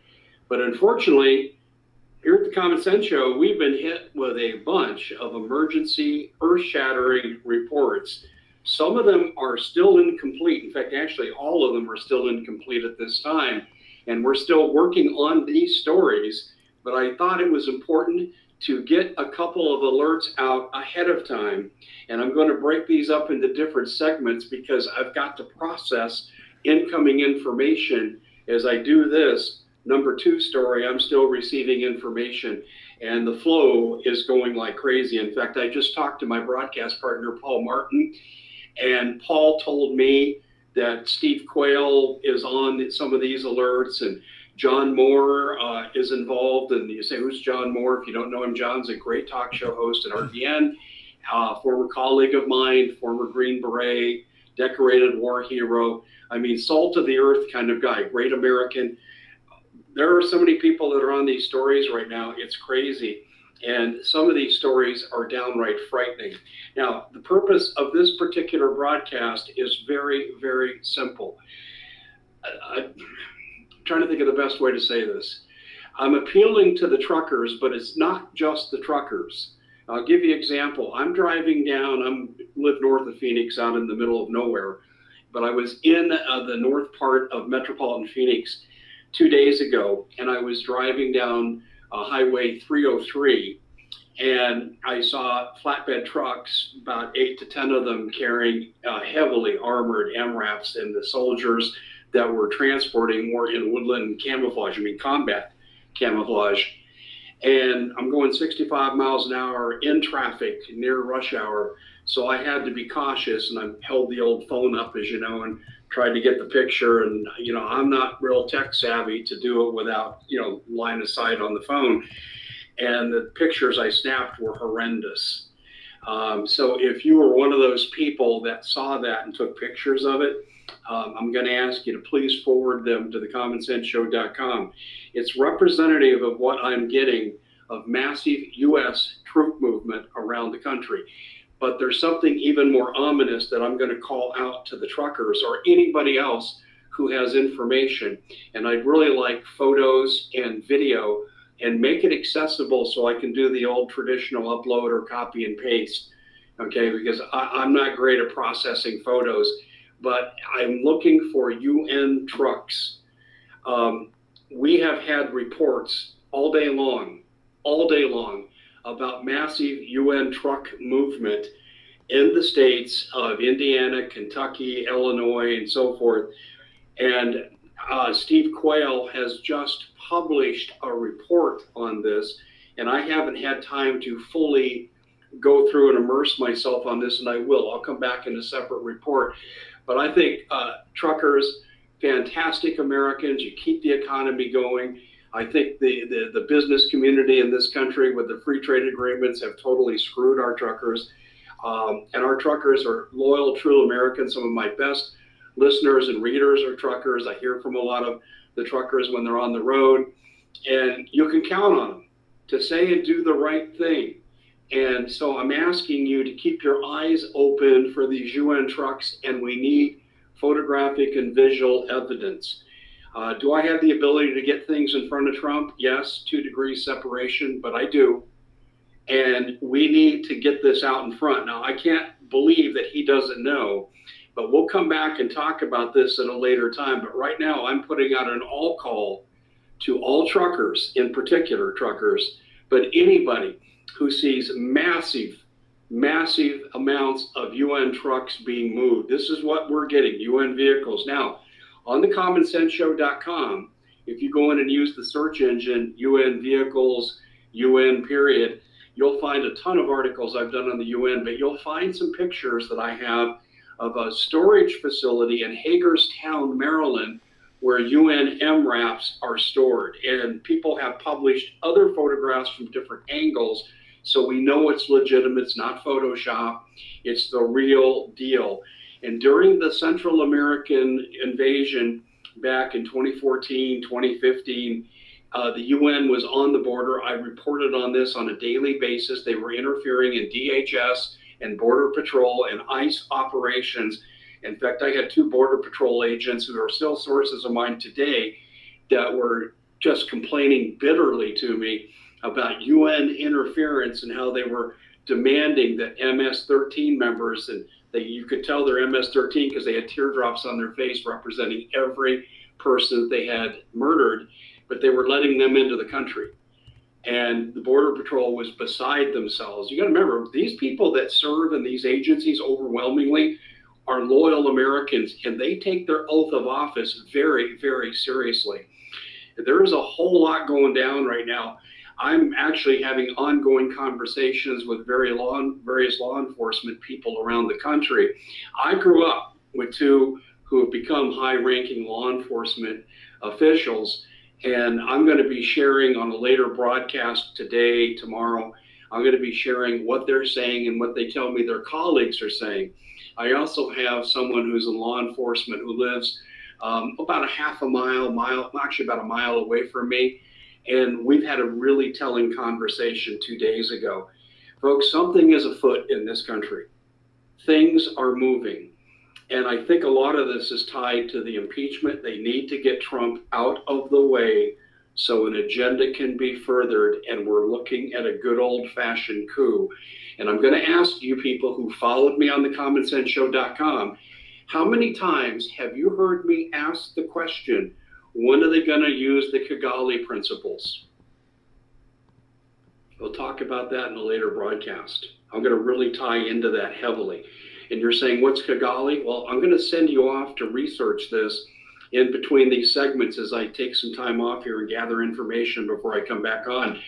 But unfortunately, here at the Common Sense Show, we've been hit with a bunch of emergency, earth-shattering reports. Some of them are still incomplete. In fact, actually, all of them are still incomplete at this time. And we're still working on these stories. But I thought it was important to get a couple of alerts out ahead of time. And I'm going to break these up into different segments because I've got to process incoming information. As I do this, number two story, I'm still receiving information and the flow is going like crazy. In fact, I just talked to my broadcast partner, Paul Martin, and Paul told me that Steve Quayle is on some of these alerts and John Moore uh, is involved, and you say, who's John Moore? If you don't know him, John's a great talk show host at R T N, uh, former colleague of mine, former Green Beret, decorated war hero. I mean, salt of the earth kind of guy, great American. There are so many people that are on these stories right now, it's crazy. And some of these stories are downright frightening. Now, the purpose of this particular broadcast is very, very simple. I, trying to think of the best way to say this. I'm appealing to the truckers, but it's not just the truckers. I'll give you an example. I'm driving down, I'm live north of Phoenix, out in the middle of nowhere, but I was in uh, the north part of metropolitan Phoenix two days ago, and I was driving down uh, Highway three oh three, and I saw flatbed trucks, about eight to ten of them, carrying uh, heavily armored M RAPs, and the soldiers that were transporting were in woodland camouflage, I mean combat camouflage. And I'm going sixty-five miles an hour in traffic near rush hour. So I had to be cautious, and I held the old phone up, as you know, and tried to get the picture. And, you know, I'm not real tech savvy to do it without, you know, line of sight on the phone. And the pictures I snapped were horrendous. Um, so if you were one of those people that saw that and took pictures of it, Um, I'm going to ask you to please forward them to the common sense show dot com. It's representative of what I'm getting of massive U S troop movement around the country. But there's something even more ominous that I'm going to call out to the truckers or anybody else who has information. And I'd really like photos and video and make it accessible so I can do the old traditional upload or copy and paste. Okay, because I, I'm not great at processing photos, but I'm looking for U N trucks. Um, we have had reports all day long, all day long, about massive U N truck movement in the states of Indiana, Kentucky, Illinois, and so forth. And uh, Steve Quayle has just published a report on this, and I haven't had time to fully go through and immerse myself on this, and I will. I'll come back in a separate report. But I think uh, truckers, fantastic Americans, you keep the economy going. I think the, the, the business community in this country with the free trade agreements have totally screwed our truckers. Um, and our truckers are loyal, true Americans. Some of my best listeners and readers are truckers. I hear from a lot of the truckers when they're on the road. And you can count on them to say and do the right thing. And so I'm asking you to keep your eyes open for these U N trucks, and we need photographic and visual evidence. Uh, do I have the ability to get things in front of Trump? Yes, two degrees separation, but I do. And we need to get this out in front. Now, I can't believe that he doesn't know, but we'll come back and talk about this at a later time. But right now, I'm putting out an all call to all truckers, in particular truckers, but anybody who sees massive, massive amounts of U N trucks being moved. This is what we're getting, U N vehicles. Now, on the common sense show dot com, if you go in and use the search engine, U N vehicles, U N period, you'll find a ton of articles I've done on the U N, but you'll find some pictures that I have of a storage facility in Hagerstown, Maryland, where U N M RAPs are stored. And people have published other photographs from different angles, so we know it's legitimate. It's not Photoshop. It's the real deal. And during the Central American invasion back in twenty fourteen, twenty fifteen, uh, the U N was on the border. I reported on this on a daily basis. They were interfering in D H S and Border Patrol and ICE operations. In fact, I had two Border Patrol agents who are still sources of mine today that were just complaining bitterly to me about U N interference and how they were demanding that M S thirteen members, and that you could tell they're M S thirteen because they had teardrops on their face representing every person they had murdered, but they were letting them into the country. And the Border Patrol was beside themselves. You got to remember, these people that serve in these agencies overwhelmingly are loyal Americans, and they take their oath of office very, very seriously. There is a whole lot going down right now. I'm actually having ongoing conversations with very law, various law enforcement people around the country. I grew up with two who have become high-ranking law enforcement officials, and I'm going to be sharing on a later broadcast today, tomorrow, I'm going to be sharing what they're saying and what they tell me their colleagues are saying. I also have someone who's in law enforcement who lives um, about a half a mile, mile, actually about a mile away from me. And we've had a really telling conversation two days ago. Folks, something is afoot in this country. Things are moving. And I think a lot of this is tied to the impeachment. They need to get Trump out of the way so an agenda can be furthered, and we're looking at a good old-fashioned coup. And I'm going to ask you people who followed me on the common sense show dot com, how many times have you heard me ask the question, when are they going to use the Kigali principles? We'll talk about that in a later broadcast. I'm going to really tie into that heavily. And you're saying, what's Kigali? Well, I'm going to send you off to research this in between these segments as I take some time off here and gather information before I come back on.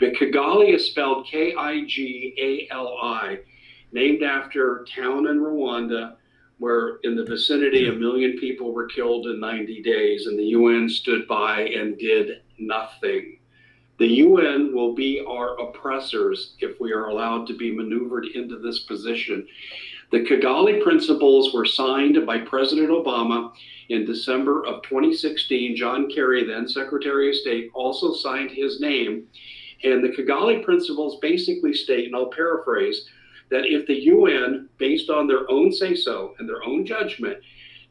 But Kigali is spelled K I G A L I, named after a town in Rwanda where in the vicinity a million people were killed in ninety days, and the U N stood by and did nothing. The U N will be our oppressors if we are allowed to be maneuvered into this position. The Kigali principles were signed by President Obama in December of twenty sixteen. John Kerry, then Secretary of State, also signed his name. And the Kigali principles basically state, and I'll paraphrase, that if the U N, based on their own say-so and their own judgment,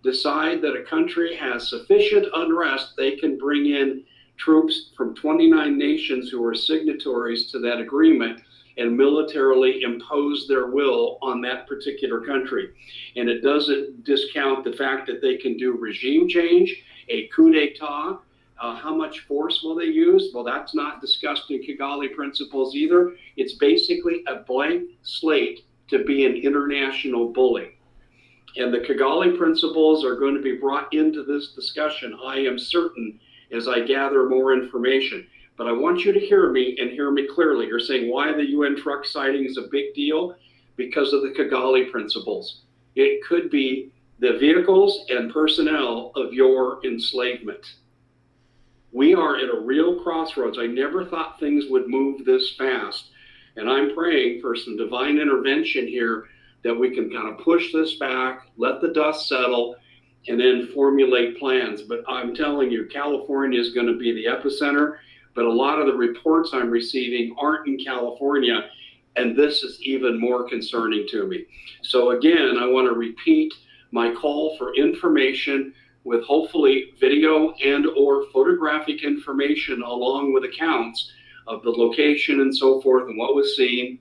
decide that a country has sufficient unrest, they can bring in troops from twenty-nine nations who are signatories to that agreement and militarily impose their will on that particular country. And it doesn't discount the fact that they can do regime change, a coup d'etat. Uh, how much force will they use? Well, that's not discussed in Kigali principles either. It's basically a blank slate to be an international bully. And the Kigali principles are going to be brought into this discussion, I am certain, as I gather more information. But I want you to hear me and hear me clearly. You're saying why the U N truck sighting is a big deal? Because of the Kigali principles. It could be the vehicles and personnel of your enslavement. We are at a real crossroads. I never thought things would move this fast. And I'm praying for some divine intervention here that we can kind of push this back, let the dust settle, and then formulate plans. But I'm telling you, California is going to be the epicenter. But a lot of the reports I'm receiving aren't in California. And this is even more concerning to me. So again, I want to repeat my call for information with hopefully video and or photographic information along with accounts of the location and so forth and what was seen.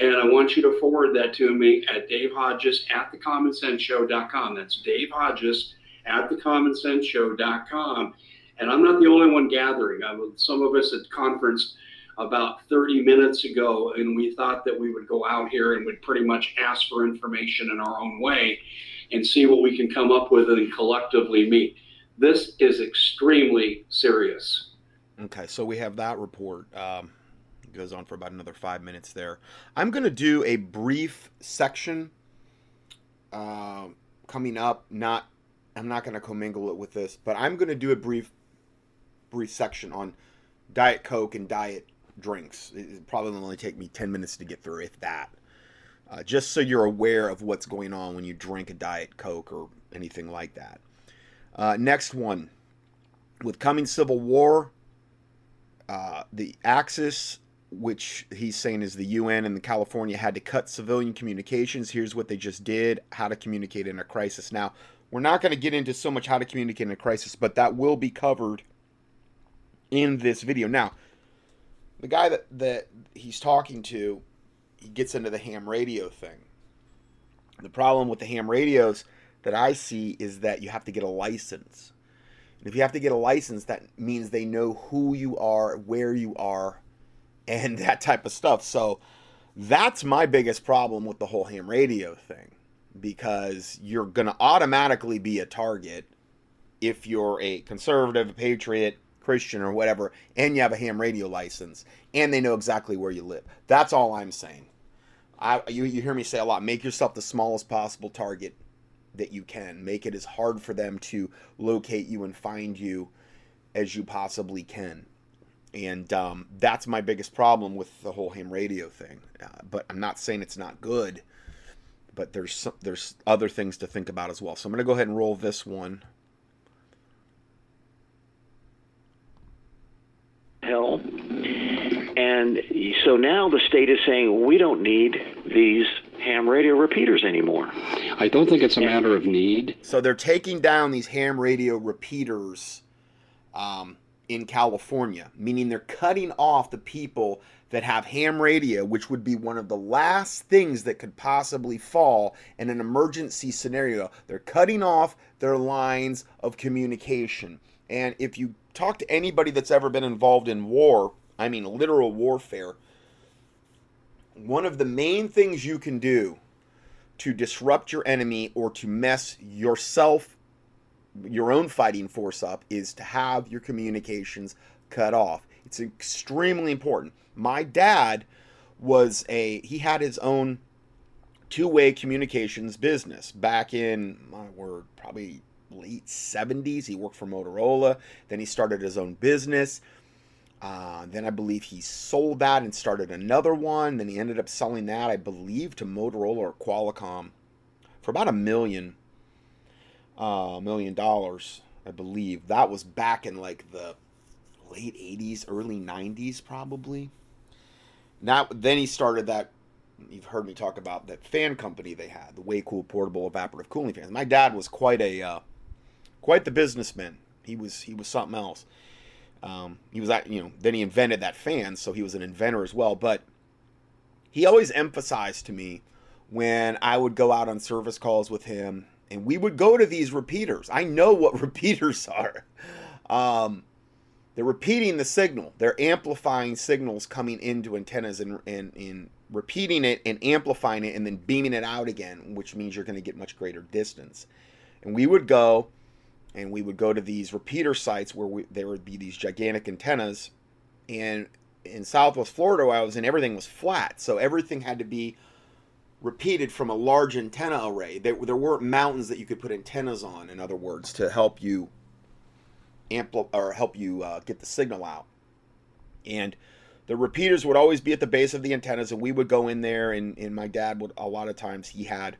And I want you to forward that to me at Dave Hodges at the Common Sense Show dot com. That's Dave Hodges at the Common Sense Show dot com. And I'm not the only one gathering. I was, some of us had conferenced about thirty minutes ago, and we thought that we would go out here and would pretty much ask for information in our own way and see what we can come up with and collectively meet. This is extremely serious. Okay, so we have that report. Um, it goes on for about another five minutes there. I'm going to do a brief section uh, coming up. Not, I'm not going to commingle it with this, but I'm going to do a brief, brief section on Diet Coke and diet drinks. It probably will only take me ten minutes to get through, if that. Uh, just so you're aware of what's going on when you drink a Diet Coke or anything like that. Uh, next one. With coming civil war, uh, the Axis, which he's saying is the U N and the California, had to cut civilian communications. Here's what they just did, how to communicate in a crisis. Now, we're not going to get into so much how to communicate in a crisis, but that will be covered in this video. Now, the guy that, that he's talking to, he gets into the ham radio thing. The problem with the ham radios that I see is that you have to get a license. And if you have to get a license, that means they know who you are, where you are, and that type of stuff. So that's my biggest problem with the whole ham radio thing, because you're going to automatically be a target if you're a conservative, a patriot, Christian, or whatever, and you have a ham radio license, and they know exactly where you live. That's all I'm saying. I, you, you hear me say a lot, make yourself the smallest possible target that you can. Make it as hard for them to locate you and find you as you possibly can. And um, that's my biggest problem with the whole ham radio thing. Uh, but I'm not saying it's not good, but there's, some, there's other things to think about as well. So I'm going to go ahead and roll this one. Hell. And so now the state is saying we don't need these ham radio repeaters anymore. I don't think it's a matter of need. So they're taking down these ham radio repeaters um, in California, meaning they're cutting off the people that have ham radio, which would be one of the last things that could possibly fall in an emergency scenario. They're cutting off their lines of communication. And if you talk to anybody that's ever been involved in war, I mean literal warfare, one of the main things you can do to disrupt your enemy or to mess yourself, your own fighting force up, is to have your communications cut off. It's extremely important. My dad was a, he had his own two-way communications business back in, my word, probably late seventies. He worked for Motorola. Then he started his own business. Uh, then I believe he sold that and started another one. Then he ended up selling that, I believe, to Motorola or Qualcomm for about a million, uh, million dollars, I believe. That was back in like the late eighties, early nineties, probably. Now, then he started that You've heard me talk about that fan company they had, the Way Cool portable evaporative cooling fans. My dad was quite a uh, quite the businessman. He was he was something else. Um, he was you know then he invented that fan, so he was an inventor as well. But he always emphasized to me when I would go out on service calls with him, and we would go to these repeaters. I know what repeaters are. Um, they're repeating the signal. They're amplifying signals coming into antennas and and in repeating it and amplifying it and then beaming it out again, which means you're going to get much greater distance. And we would go and we would go to these repeater sites where we, there would be these gigantic antennas. And in Southwest Florida, where I was in, everything was flat. So everything had to be repeated from a large antenna array. There, there weren't mountains that you could put antennas on, in other words, to help you ampli- or help you uh, get the signal out. And the repeaters would always be at the base of the antennas, and we would go in there, and, and my dad would, a lot of times, he had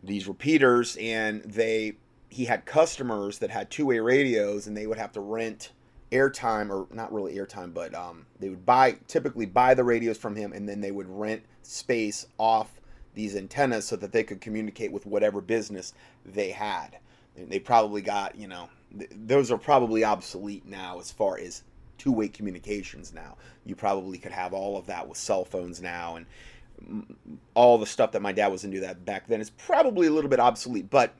these repeaters, and they he had customers that had two-way radios, and they would have to rent airtime, or not really airtime, but um, they would buy, typically buy the radios from him, and then they would rent space off these antennas so that they could communicate with whatever business they had. And they probably got, you know, th those are probably obsolete now as far as two-way communications now. You probably could have all of that with cell phones now, and all the stuff that my dad was into that back then is probably a little bit obsolete. But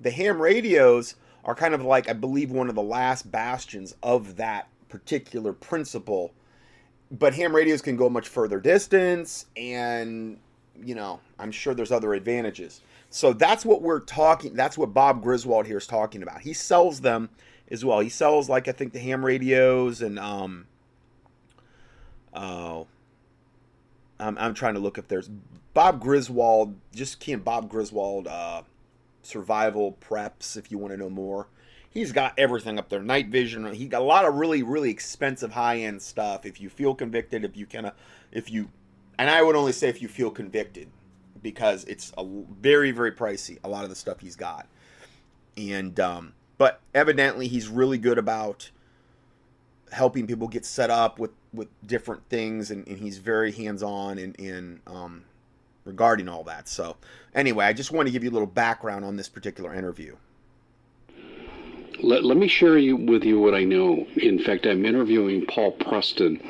the ham radios are kind of like, I believe, one of the last bastions of that particular principle. But ham radios can go much further distance, and, you know, I'm sure there's other advantages. So that's what we're talking, that's what Bob Griswold here is talking about. He sells them as well. He sells, like, I think the ham radios and, um, oh, I'm, I'm trying to look if there's Bob Griswold, just can't Bob Griswold, uh, survival preps, if you want to know more. He's got everything up there, night vision. He got a lot of really, really expensive high-end stuff. If you feel convicted, if you kind of, if you, and I would only say if you feel convicted, because it's a very, very pricey, a lot of the stuff he's got. And, um, but evidently he's really good about helping people get set up with, with different things. And, and he's very hands-on and, and um, regarding all that. So anyway, I just want to give you a little background on this particular interview. Let, let me share you, with you what I know. In fact, I'm interviewing Paul Preston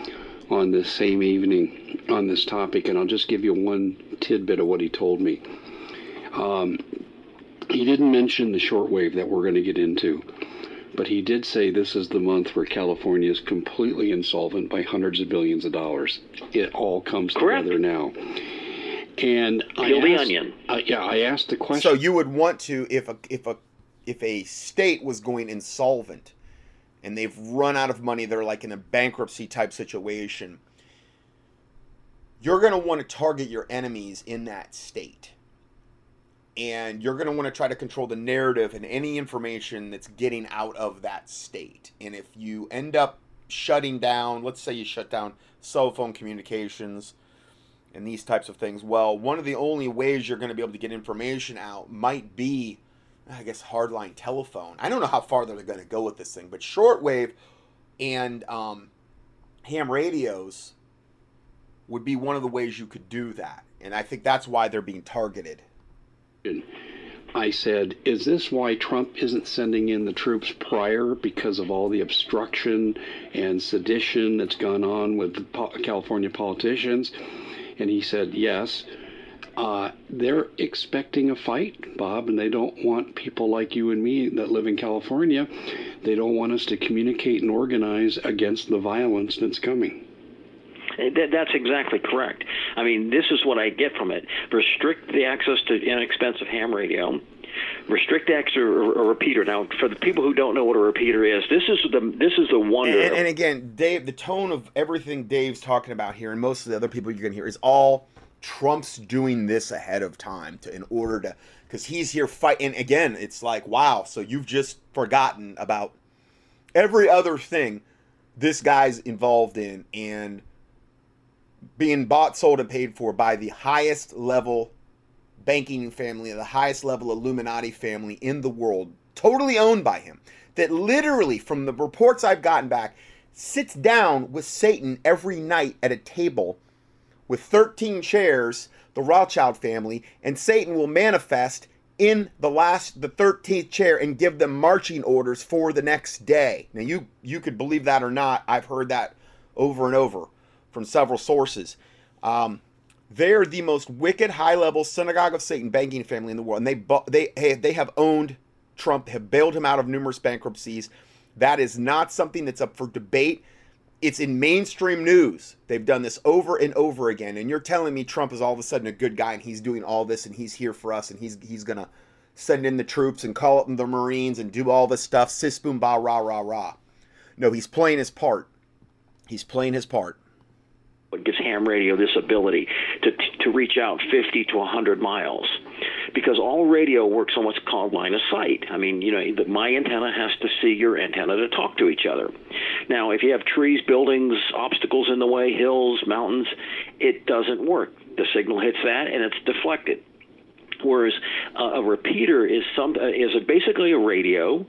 on this same evening on this topic, and I'll just give you one tidbit of what he told me. Um, He didn't mention the shortwave that we're going to get into, but he did say this is the month where California is completely insolvent by hundreds of billions of dollars. It all comes Correct. Together now. And Peel I the asked, onion. Uh, yeah, I asked the question. So you would want to, if a if a if a state was going insolvent, and they've run out of money, they're like in a bankruptcy type situation. You're going to want to target your enemies in that state. And you're going to want to try to control the narrative and any information that's getting out of that state. And if you end up shutting down, let's say you shut down cell phone communications and these types of things, well, one of the only ways you're going to be able to get information out might be, I guess, hardline telephone. I don't know how far they're going to go with this thing, but shortwave and um, ham radios would be one of the ways you could do that. And I think that's why they're being targeted. I said, is this why Trump isn't sending in the troops prior, because of all the obstruction and sedition that's gone on with California politicians? And he said, yes. Uh, they're expecting a fight, Bob, and they don't want people like you and me that live in California. They don't want us to communicate and organize against the violence that's coming. That's exactly correct. I mean, this is what I get from it. Restrict the access to inexpensive ham radio. Restrict access to a repeater. Now, for the people who don't know what a repeater is, this is the this is the wonder. And, and again, Dave, the tone of everything Dave's talking about here, and most of the other people you're going to hear, is all Trump's doing this ahead of time to in order to, because he's here fighting. And again, it's like, wow, so you've just forgotten about every other thing this guy's involved in, and being bought, sold, and paid for by the highest level banking family, the highest level Illuminati family in the world, totally owned by him, that literally, from the reports I've gotten back, sits down with Satan every night at a table with thirteen chairs, the Rothschild family, and Satan will manifest in the last, the thirteenth chair, and give them marching orders for the next day. Now, you, you could believe that or not. I've heard that over and over from several sources. Um, they're the most wicked, high-level synagogue of Satan banking family in the world, and they they they have owned Trump, have bailed him out of numerous bankruptcies. That is not something that's up for debate. It's in mainstream news. They've done this over and over again. And you're telling me Trump is all of a sudden a good guy, and he's doing all this, and he's here for us, and he's he's gonna send in the troops and call up the Marines and do all this stuff, sis boom ba rah rah rah. No, he's playing his part. He's playing his part. It gives ham radio this ability to to reach out fifty to one hundred miles, because all radio works on what's called line of sight. I mean, you know, the, my antenna has to see your antenna to talk to each other. Now, if you have trees, buildings, obstacles in the way, hills, mountains, it doesn't work. The signal hits that and it's deflected. Whereas uh, a repeater is some uh, is a, basically a radio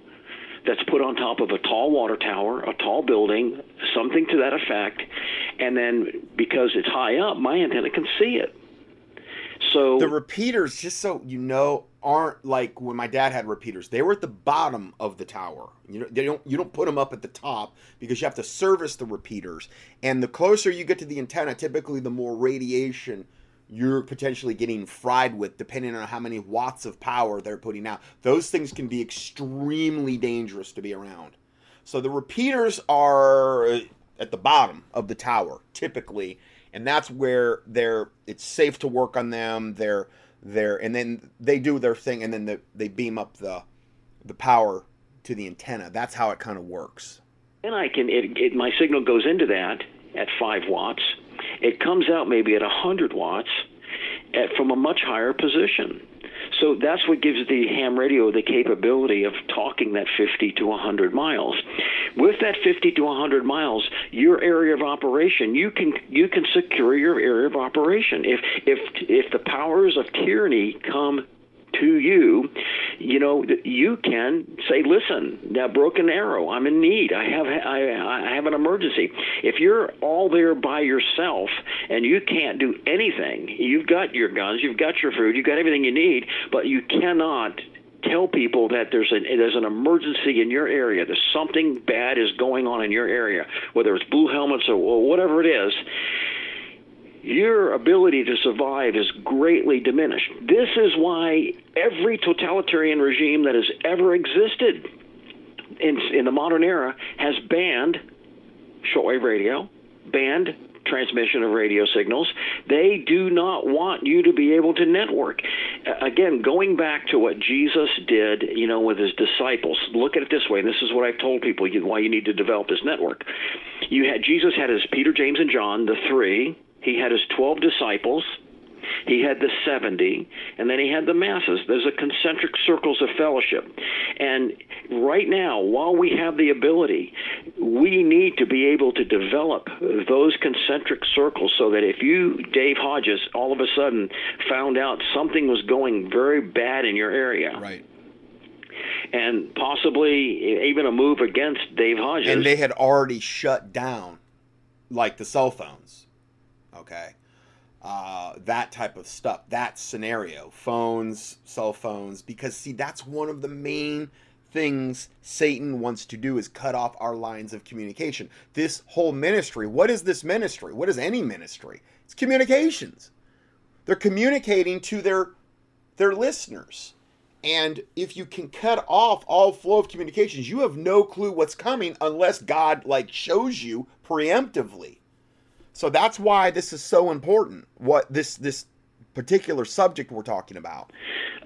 that's put on top of a tall water tower, a tall building, something to that effect, and then because it's high up, my antenna can see it. So the repeaters, just so you know, aren't like when my dad had repeaters. They were at the bottom of the tower. You know, they don't you don't put them up at the top because you have to service the repeaters. And the closer you get to the antenna, typically the more radiation you're potentially getting fried with, depending on how many watts of power they're putting out. Those things can be extremely dangerous to be around. So the repeaters are at the bottom of the tower, typically, and that's where they're it's safe to work on them. They're there, and then they do their thing, and then the, they beam up the the power to the antenna. That's how it kind of works. Then I can it, it my signal goes into that at five watts. It comes out maybe at one hundred watts at, from a much higher position. So that's what gives the ham radio the capability of talking that fifty to one hundred miles. With that fifty to one hundred miles, your area of operation, you can you can secure your area of operation. If if if the powers of tyranny come to you, you know, you can say, listen, that broken arrow, I'm in need, I have I, I have an emergency. If you're all there by yourself and you can't do anything, you've got your guns, you've got your food, you've got everything you need, but you cannot tell people that there's an there's an emergency in your area, there's something bad is going on in your area, whether it's blue helmets or, or whatever it is. Your ability to survive is greatly diminished. This is why every totalitarian regime that has ever existed in, in the modern era has banned shortwave radio, banned transmission of radio signals. They do not want you to be able to network. Again, going back to what Jesus did, you know, with his disciples. Look at it this way, and this is what I've told people why you need to develop this network. You had Jesus had his Peter, James, and John, the three. He had his twelve disciples, he had the seventy, and then he had the masses. There's a concentric circles of fellowship. And right now, while we have the ability, we need to be able to develop those concentric circles so that if you, Dave Hodges, all of a sudden found out something was going very bad in your area. Right. And possibly even a move against Dave Hodges. And they had already shut down, like the cell phones. Okay, uh, that type of stuff, that scenario, phones, cell phones, because see, that's one of the main things Satan wants to do is cut off our lines of communication. This whole ministry, what is this ministry? What is any ministry? It's communications. They're communicating to their, their listeners. And if you can cut off all flow of communications, you have no clue what's coming unless God like shows you preemptively. So that's why this is so important, what this this particular subject we're talking about.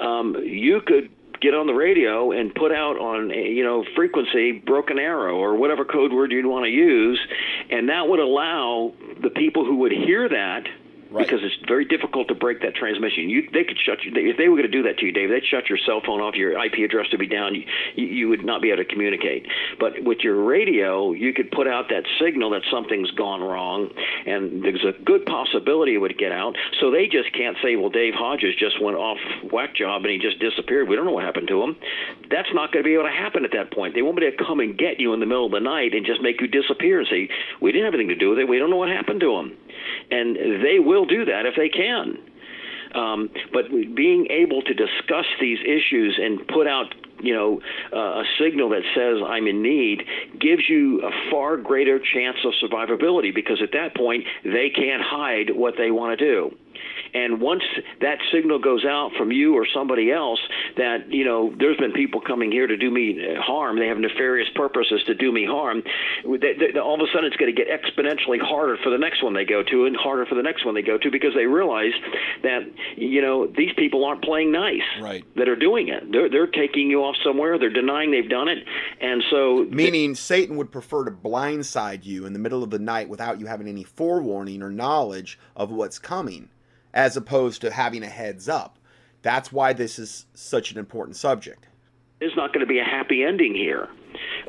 Um, you could get on the radio and put out on, you know, frequency, broken arrow, or whatever code word you'd want to use, and that would allow the people who would hear that, right. Because it's very difficult to break that transmission. You, they could shut you. If they were going to do that to you, Dave, they'd shut your cell phone off, your I P address to be down. You, you would not be able to communicate. But with your radio, you could put out that signal that something's gone wrong, and there's a good possibility it would get out. So they just can't say, well, Dave Hodges just went off whack job and he just disappeared. We don't know what happened to him. That's not going to be able to happen at that point. They won't be able to come and get you in the middle of the night and just make you disappear and say, we didn't have anything to do with it. We don't know what happened to him. and they will do that if they can. Um, but being able to discuss these issues and put out, you know, uh, a signal that says I'm in need gives you a far greater chance of survivability, because at that point they can't hide what they want to do. And once that signal goes out from you or somebody else that, you know, there's been people coming here to do me harm, they have nefarious purposes to do me harm, they, they, all of a sudden it's going to get exponentially harder for the next one they go to and harder for the next one they go to, because they realize that, you know, these people aren't playing nice, right, that are doing it. They're, they're taking you off somewhere. They're denying they've done it. And so meaning th- Satan would prefer to blindside you in the middle of the night without you having any forewarning or knowledge of what's coming, as opposed to having a heads up. That's why this is such an important subject. There's not going to be a happy ending here.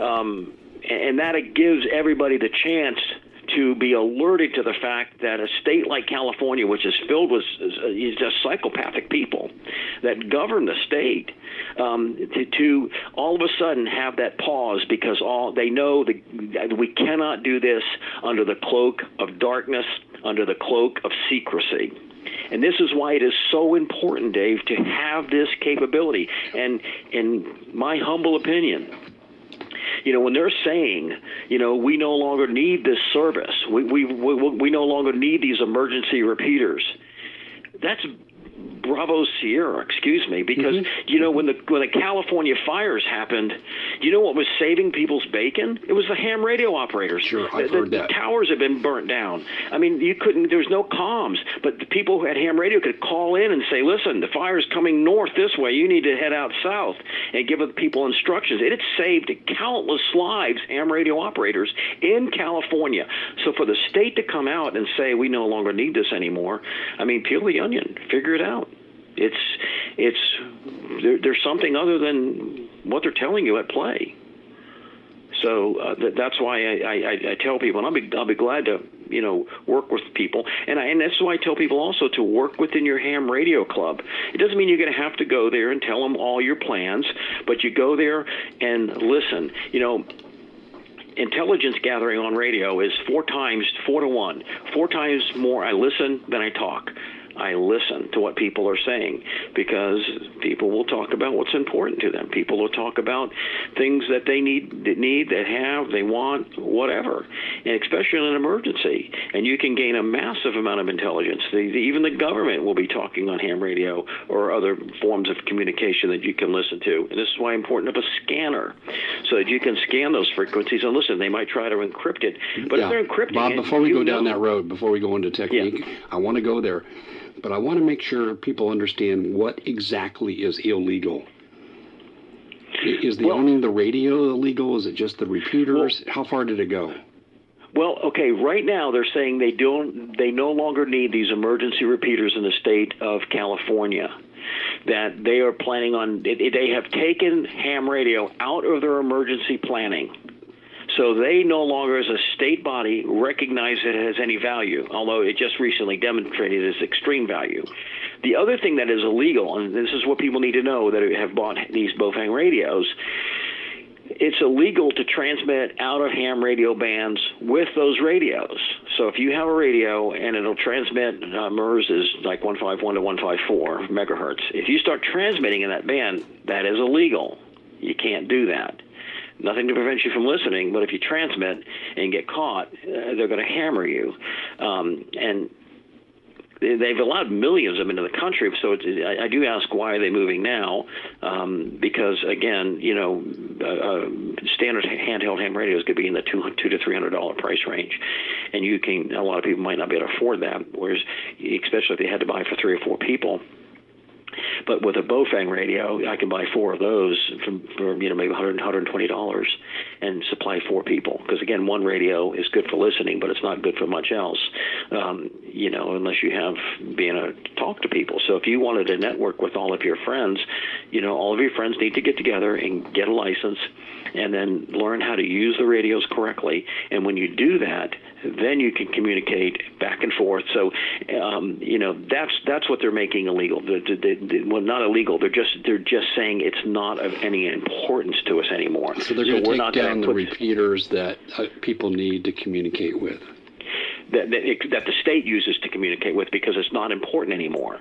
Um, and that it gives everybody the chance to be alerted to the fact that a state like California, which is filled with is just psychopathic people that govern the state, um, to, to all of a sudden have that pause, because all they know that we cannot do this under the cloak of darkness, under the cloak of secrecy. And this is why it is so important, Dave, to have this capability. And in my humble opinion, you know, when they're saying, you know, we no longer need this service, we we we, we no longer need these emergency repeaters, that's Bravo Sierra, excuse me, because, mm-hmm. you know, when the when the California fires happened, you know what was saving people's bacon? It was the ham radio operators. Sure, I've the, heard the, that. The towers had been burnt down. I mean, you couldn't, there was no comms, but the people who had ham radio could call in and say, listen, the fire's coming north this way. You need to head out south, and give the people instructions. It had saved countless lives, ham radio operators in California. So for the state to come out and say, we no longer need this anymore, I mean, peel the onion, figure it out. It's it's there, there's something other than what they're telling you at play. So uh, th- that's why I, I, I tell people, and I'll be I'll be glad to you know work with people, and I, and that's why I tell people also to work within your ham radio club. It doesn't mean you're going to have to go there and tell them all your plans, but you go there and listen. You know, intelligence gathering on radio is four times four to one, four times more I listen than I talk. I listen to what people are saying, because people will talk about what's important to them. People will talk about things that they need, that need, that have, they want, whatever, and especially in an emergency. And you can gain a massive amount of intelligence. The, the, even the government will be talking on ham radio or other forms of communication that you can listen to. And this is why it's important of a scanner, so that you can scan those frequencies and listen. They might try to encrypt it, but yeah. if they're encrypting Bob, it, before we go down know. that road, before we go into technique, yeah. I want to go there. But I want to make sure people understand what exactly is illegal. Is the well, owning the radio illegal? Is it just the repeaters? Well, how far did it go? Well, okay, right now they're saying they don't, they no longer need these emergency repeaters in the state of California. That they are planning on, they have taken ham radio out of their emergency planning. So they no longer, as a state body, recognize it as any value, although it just recently demonstrated its extreme value. The other thing that is illegal, and this is what people need to know that have bought these Baofeng radios, it's illegal to transmit out of ham radio bands with those radios. So if you have a radio and it'll transmit, uh, MERS is like one fifty-one to one fifty-four megahertz. If you start transmitting in that band, that is illegal. You can't do that. Nothing to prevent you from listening, but if you transmit and get caught, uh, they're going to hammer you. Um, and they've allowed millions of them into the country, so it's, I, I do ask why are they moving now, um, because, again, you know, uh, uh, standard handheld ham radios could be in the two, two to three hundred dollars price range, and you can, a lot of people might not be able to afford that, whereas, especially if they had to buy for three or four people. But with a Baofeng radio, I can buy four of those from, for you know maybe one hundred dollars, one hundred twenty dollars, and supply four people. Because again, one radio is good for listening, but it's not good for much else. Um, you know, unless you have being able to talk to people. So if you wanted to network with all of your friends, you know, all of your friends need to get together and get a license, and then learn how to use the radios correctly. And when you do that, then you can communicate back and forth. So, um, you know, that's that's what they're making illegal. The, the, the, well, not illegal. They're just they're just saying it's not of any importance to us anymore. So they're going to so take down the put, repeaters that uh, people need to communicate with. that that, it, that the state uses to communicate with, because it's not important anymore.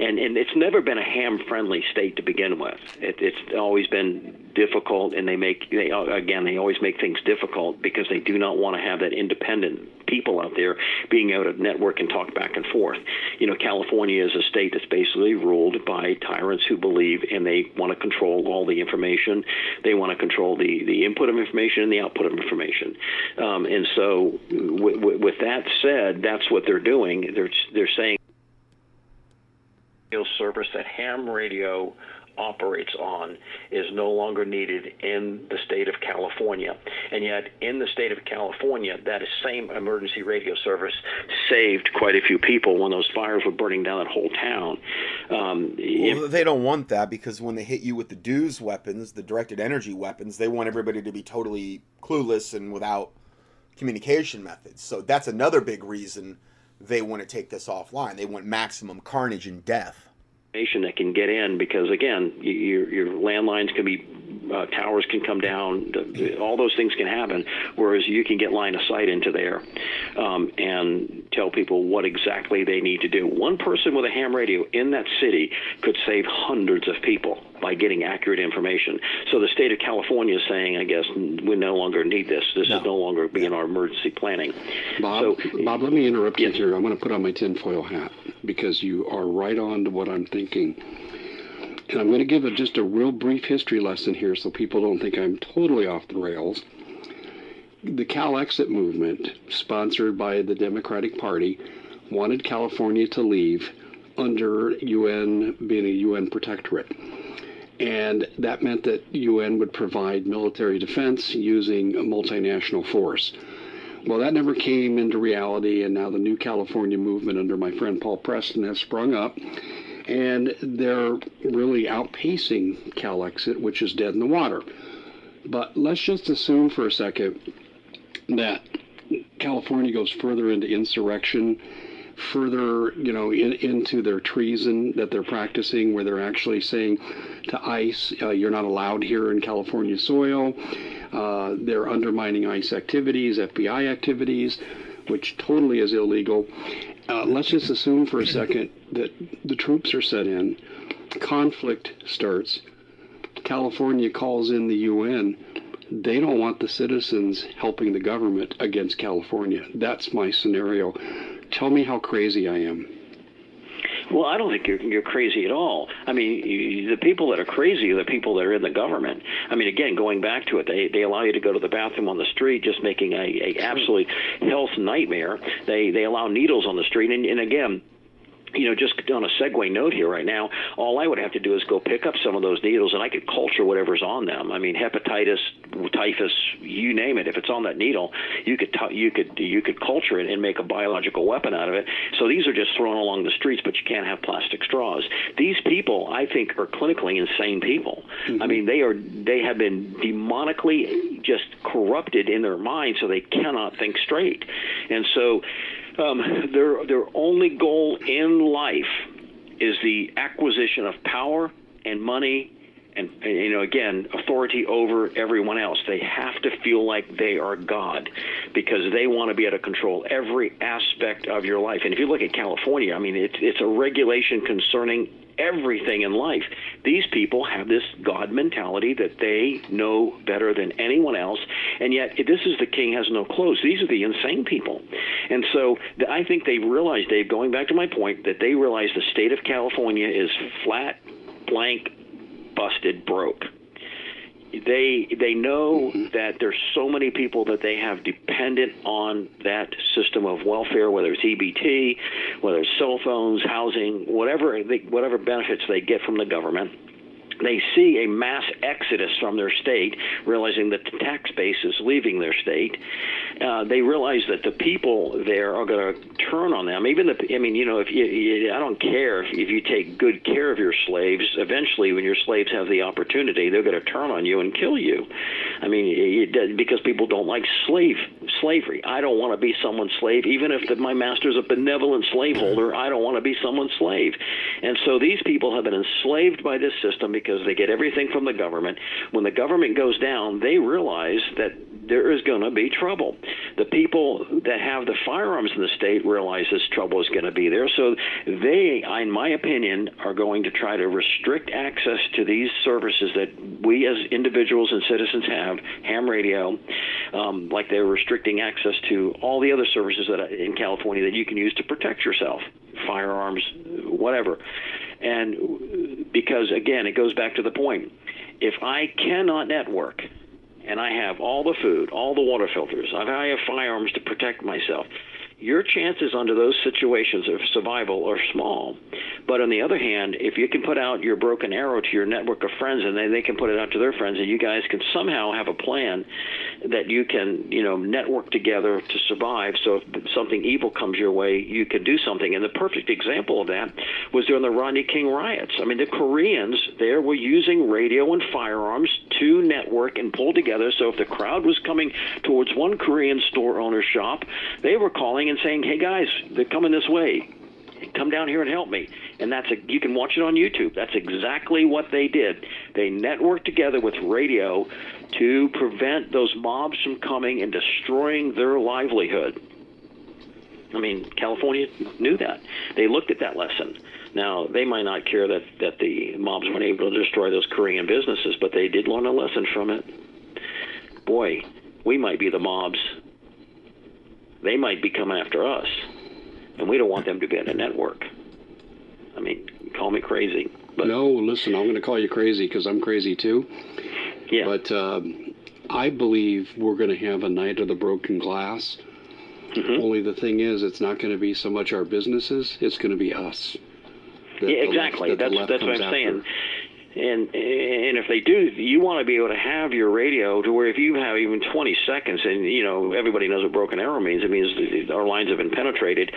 And and it's never been a ham-friendly state to begin with. It, it's always been difficult, and they make they again they always make things difficult because they do not want to have that independent people out there being able to network and talk back and forth. You know, California is a state that's basically ruled by tyrants who believe, and they want to control all the information. They want to control the the input of information and the output of information. Um, and so, w w with that said, that's what they're doing. They're they're saying. Service that ham radio operates on is no longer needed in the state of California. And yet in the state of California, that same emergency radio service saved quite a few people when those fires were burning down that whole town. Um, well, they don't want that, because when they hit you with the D E W S weapons, the directed energy weapons, they want everybody to be totally clueless and without communication methods. So that's another big reason they want to take this offline. They want maximum carnage and death. That can get in, because again, your, your landlines can be, uh, towers can come down, all those things can happen, whereas you can get line of sight into there um, and tell people what exactly they need to do. One person with a ham radio in that city could save hundreds of people by getting accurate information. So the state of California is saying, I guess, we no longer need this. This no. is no longer being our emergency planning. Bob, so, Bob, let me interrupt yes. you here. I'm going to put on my tinfoil hat, because you are right on to what I'm thinking. And I'm going to give a, just a real brief history lesson here so people don't think I'm totally off the rails. The CalExit movement, sponsored by the Democratic Party, wanted California to leave under U N, being a U N protectorate. And that meant that U N would provide military defense using a multinational force. Well, that never came into reality, and now the New California Movement under my friend Paul Preston has sprung up, and they're really outpacing CalExit, which is dead in the water. But let's just assume for a second that California goes further into insurrection, further, you know, in, into their treason that they're practicing, where they're actually saying to ICE, uh, you're not allowed here in California soil. Uh, they're undermining ICE activities, F B I activities, which totally is illegal. Uh, let's just assume for a second that the troops are set in, conflict starts, California calls in the U N. They don't want the citizens helping the government against California. That's my scenario. Tell me how crazy I am. Well, I don't think you're, you're crazy at all. I mean, you, the people that are crazy are the people that are in the government. I mean, again, going back to it, they, they allow you to go to the bathroom on the street, just making a, a absolute health nightmare. They, they allow needles on the street. And, and again, you know, just on a segue note here right now, all I would have to do is go pick up some of those needles, and I could culture whatever's on them. I mean, hepatitis, typhus, you name it. If it's on that needle, you could you could you could culture it and make a biological weapon out of it. So these are just thrown along the streets, but you can't have plastic straws. These people, I think, are clinically insane people. Mm-hmm. I mean, they are they have been demonically just corrupted in their mind, so they cannot think straight, and so. Um, their, their only goal in life is the acquisition of power and money and, and, you know, again, authority over everyone else. They have to feel like they are God, because they want to be able to control every aspect of your life. And if you look at California, I mean, it's, it's a regulation concerning everything in life. These people have this God mentality that they know better than anyone else, and yet this is the king has no clothes. These are the insane people. And so I think they realize, Dave, going back to my point, that they realize the state of California is flat, blank, busted, broke. They they know mm-hmm. that there's so many people that they have dependent on that system of welfare, whether it's E B T, whether it's cell phones, housing, whatever they, whatever benefits they get from the government. They see a mass exodus from their state, realizing that the tax base is leaving their state. Uh, they realize that the people there are going to turn on them. Even the, I mean, you know, if you, you, I don't care if, if you take good care of your slaves. Eventually, when your slaves have the opportunity, they're going to turn on you and kill you. I mean, you, because people don't like slave slavery. I don't want to be someone's slave, even if the, my master's a benevolent slaveholder. I don't want to be someone's slave. And so these people have been enslaved by this system, because Because they get everything from the government. When the government goes down, they realize that there is going to be trouble. The people that have the firearms in the state realize this trouble is going to be there. So they, in my opinion, are going to try to restrict access to these services that we as individuals and citizens have, ham radio, um, like they're restricting access to all the other services that in California that you can use to protect yourself, firearms, whatever. And because, again, it goes back to the point, if I cannot network, and I have all the food, all the water filters, and I have firearms to protect myself, your chances under those situations of survival are small. But on the other hand, if you can put out your broken arrow to your network of friends, and then they can put it out to their friends, and you guys can somehow have a plan that you can, you know, network together to survive. So if something evil comes your way, you can do something. And the perfect example of that was during the Rodney King riots. I mean, the Koreans there were using radio and firearms to network and pull together. So if the crowd was coming towards one Korean store owner's shop, they were calling and saying, hey guys, they're coming this way, come down here and help me. And that's a, you can watch it on YouTube. That's exactly what they did. They networked together with radio to prevent those mobs from coming and destroying their livelihood. I mean, California knew that. They looked at that lesson. Now, they might not care that, that the mobs weren't able to destroy those Korean businesses, but they did learn a lesson from it. Boy, we might be the mobs. They might be coming after us, and we don't want them to be on a network. I mean, call me crazy. But no, listen, I'm going to call you crazy because I'm crazy too. Yeah. But um, I believe we're going to have a night of the broken glass. Mm-hmm. Only the thing is, it's not going to be so much our businesses, it's going to be us. Yeah, exactly. Left, that that's that's what I'm saying. And and if they do, you want to be able to have your radio to where if you have even twenty seconds, and, you know, everybody knows what broken arrow means. It means our lines have been penetrated,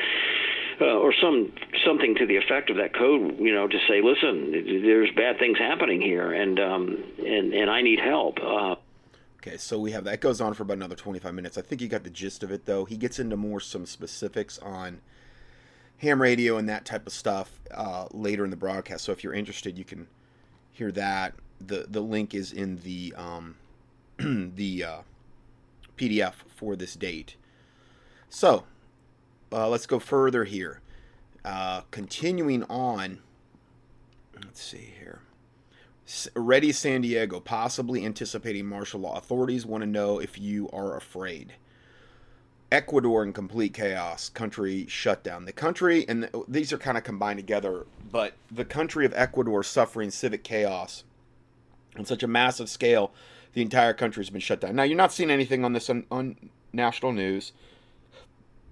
uh, or some something to the effect of that code, you know, to say, listen, there's bad things happening here, and um, and, and I need help. Uh, okay, so we have that. It goes on for about another twenty-five minutes. I think you got the gist of it, though. He gets into more some specifics on ham radio and that type of stuff uh, later in the broadcast. So if you're interested, you can hear that. The the link is in the um the uh P D F for this date. So uh let's go further here. Uh continuing on, let's see here. Ready San Diego, possibly anticipating martial law. Authorities want to know if you are afraid. Ecuador in complete chaos, country shutdown. The country, and the, these are kind of combined together, but the country of Ecuador suffering civic chaos on such a massive scale, the entire country has been shut down. Now, you're not seeing anything on this on, on national news.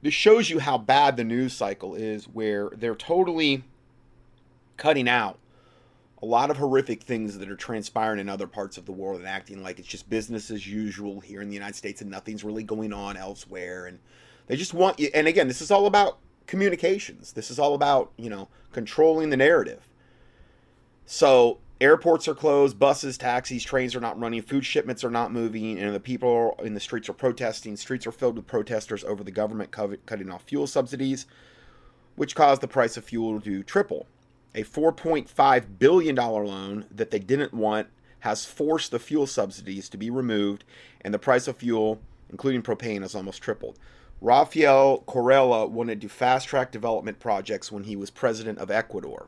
This shows you how bad the news cycle is, where they're totally cutting out a lot of horrific things that are transpiring in other parts of the world and acting like it's just business as usual here in the United States and nothing's really going on elsewhere. And they just want you. And again, this is all about communications. This is all about, you know, controlling the narrative. So airports are closed, buses, taxis, trains are not running, food shipments are not moving, and the people in the streets are protesting. Streets are filled with protesters over the government cutting off fuel subsidies, which caused the price of fuel to triple. A four point five billion dollars loan that they didn't want has forced the fuel subsidies to be removed, and the price of fuel, including propane, has almost tripled. Rafael Correa wanted to fast-track development projects when he was president of Ecuador.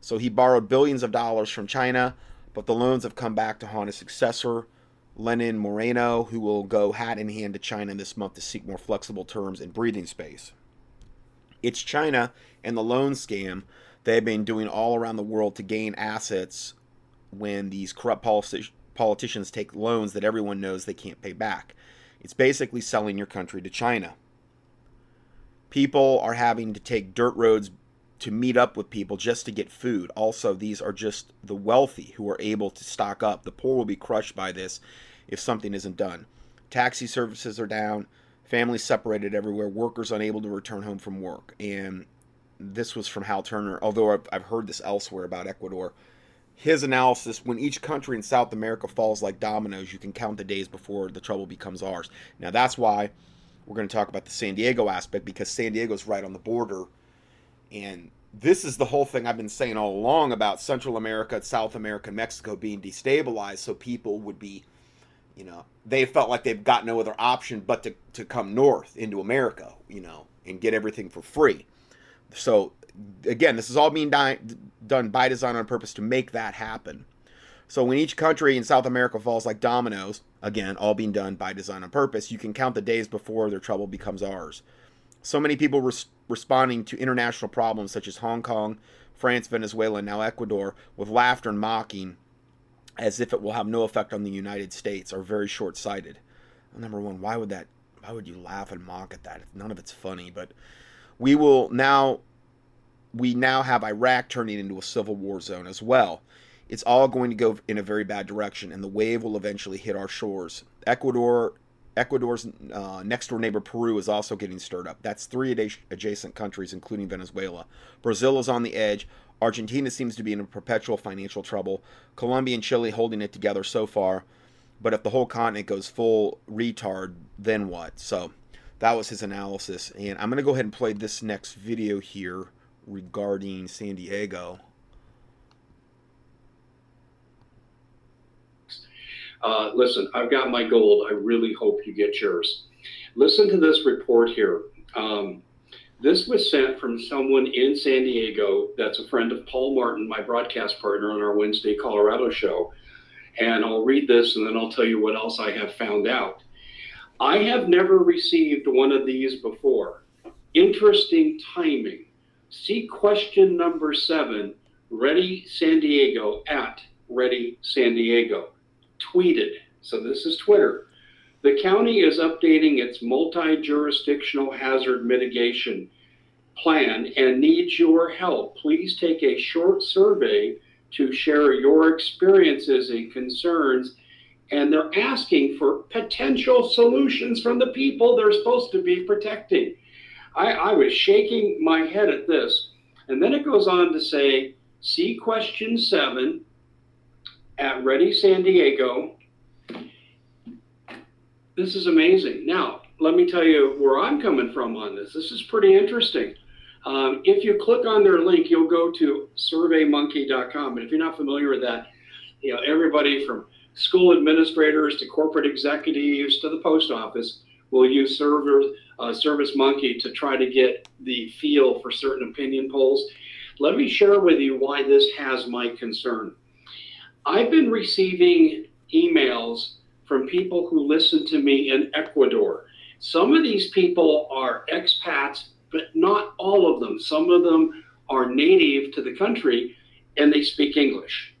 So he borrowed billions of dollars from China, but the loans have come back to haunt his successor, Lenin Moreno, who will go hat in hand to China this month to seek more flexible terms and breathing space. It's China and the loan scam they've been doing all around the world to gain assets when these corrupt politi- politicians take loans that everyone knows they can't pay back. It's basically selling your country to China. People are having to take dirt roads to meet up with people just to get food. Also, these are just the wealthy who are able to stock up. The poor will be crushed by this if something isn't done. Taxi services are down, families separated everywhere, workers unable to return home from work. And this was from Hal Turner, although I've heard this elsewhere about Ecuador. His analysis: when each country in South America falls like dominoes, you can count the days before the trouble becomes ours. Now, that's why we're going to talk about the San Diego aspect, because San Diego's right on the border. And this is the whole thing I've been saying all along about Central America, South America, Mexico being destabilized so people would be You know, they felt like they've got no other option but to, to come north into America, you know, and get everything for free. So, again, this is all being done by design on purpose to make that happen. So when each country in South America falls like dominoes, again, all being done by design on purpose, you can count the days before their trouble becomes ours. So many people res- responding to international problems such as Hong Kong, France, Venezuela, and now Ecuador with laughter and mocking, as if it will have no effect on the United States, are very short-sighted. Number one, why would that? Why would you laugh and mock at that? None of it's funny. But we will now. We now have Iraq turning into a civil war zone as well. It's all going to go in a very bad direction, and the wave will eventually hit our shores. Ecuador, Ecuador's uh, next-door neighbor Peru is also getting stirred up. That's three ad- adjacent countries, including Venezuela. Brazil is on the edge. Argentina seems to be in perpetual financial trouble. Colombia and Chile holding it together so far. But if the whole continent goes full retard, then what? So that was his analysis. And I'm going to go ahead and play this next video here regarding San Diego. Uh, listen, I've got my gold. I really hope you get yours. Listen to this report here. Um, This was sent from someone in San Diego that's a friend of Paul Martin, my broadcast partner on our Wednesday Colorado show. And I'll read this and then I'll tell you what else I have found out. I have never received one of these before. Interesting timing. See question number seven, Ready San Diego, at Ready San Diego. Tweeted. So this is Twitter. The county is updating its multi-jurisdictional hazard mitigation plan and needs your help. Please take a short survey to share your experiences and concerns. And they're asking for potential solutions from the people they're supposed to be protecting. I, I was shaking my head at this. And then it goes on to say, see question seven at Ready San Diego. This is amazing. Now, let me tell you where I'm coming from on this. This is pretty interesting. Um, if you click on their link, you'll go to survey monkey dot com. And if you're not familiar with that, you know, everybody from school administrators to corporate executives to the post office will use server, uh, Service Monkey to try to get the feel for certain opinion polls. Let me share with you why this has my concern. I've been receiving emails from people who listen to me in Ecuador. Some of these people are expats, but not all of them. Some of them are native to the country and they speak English.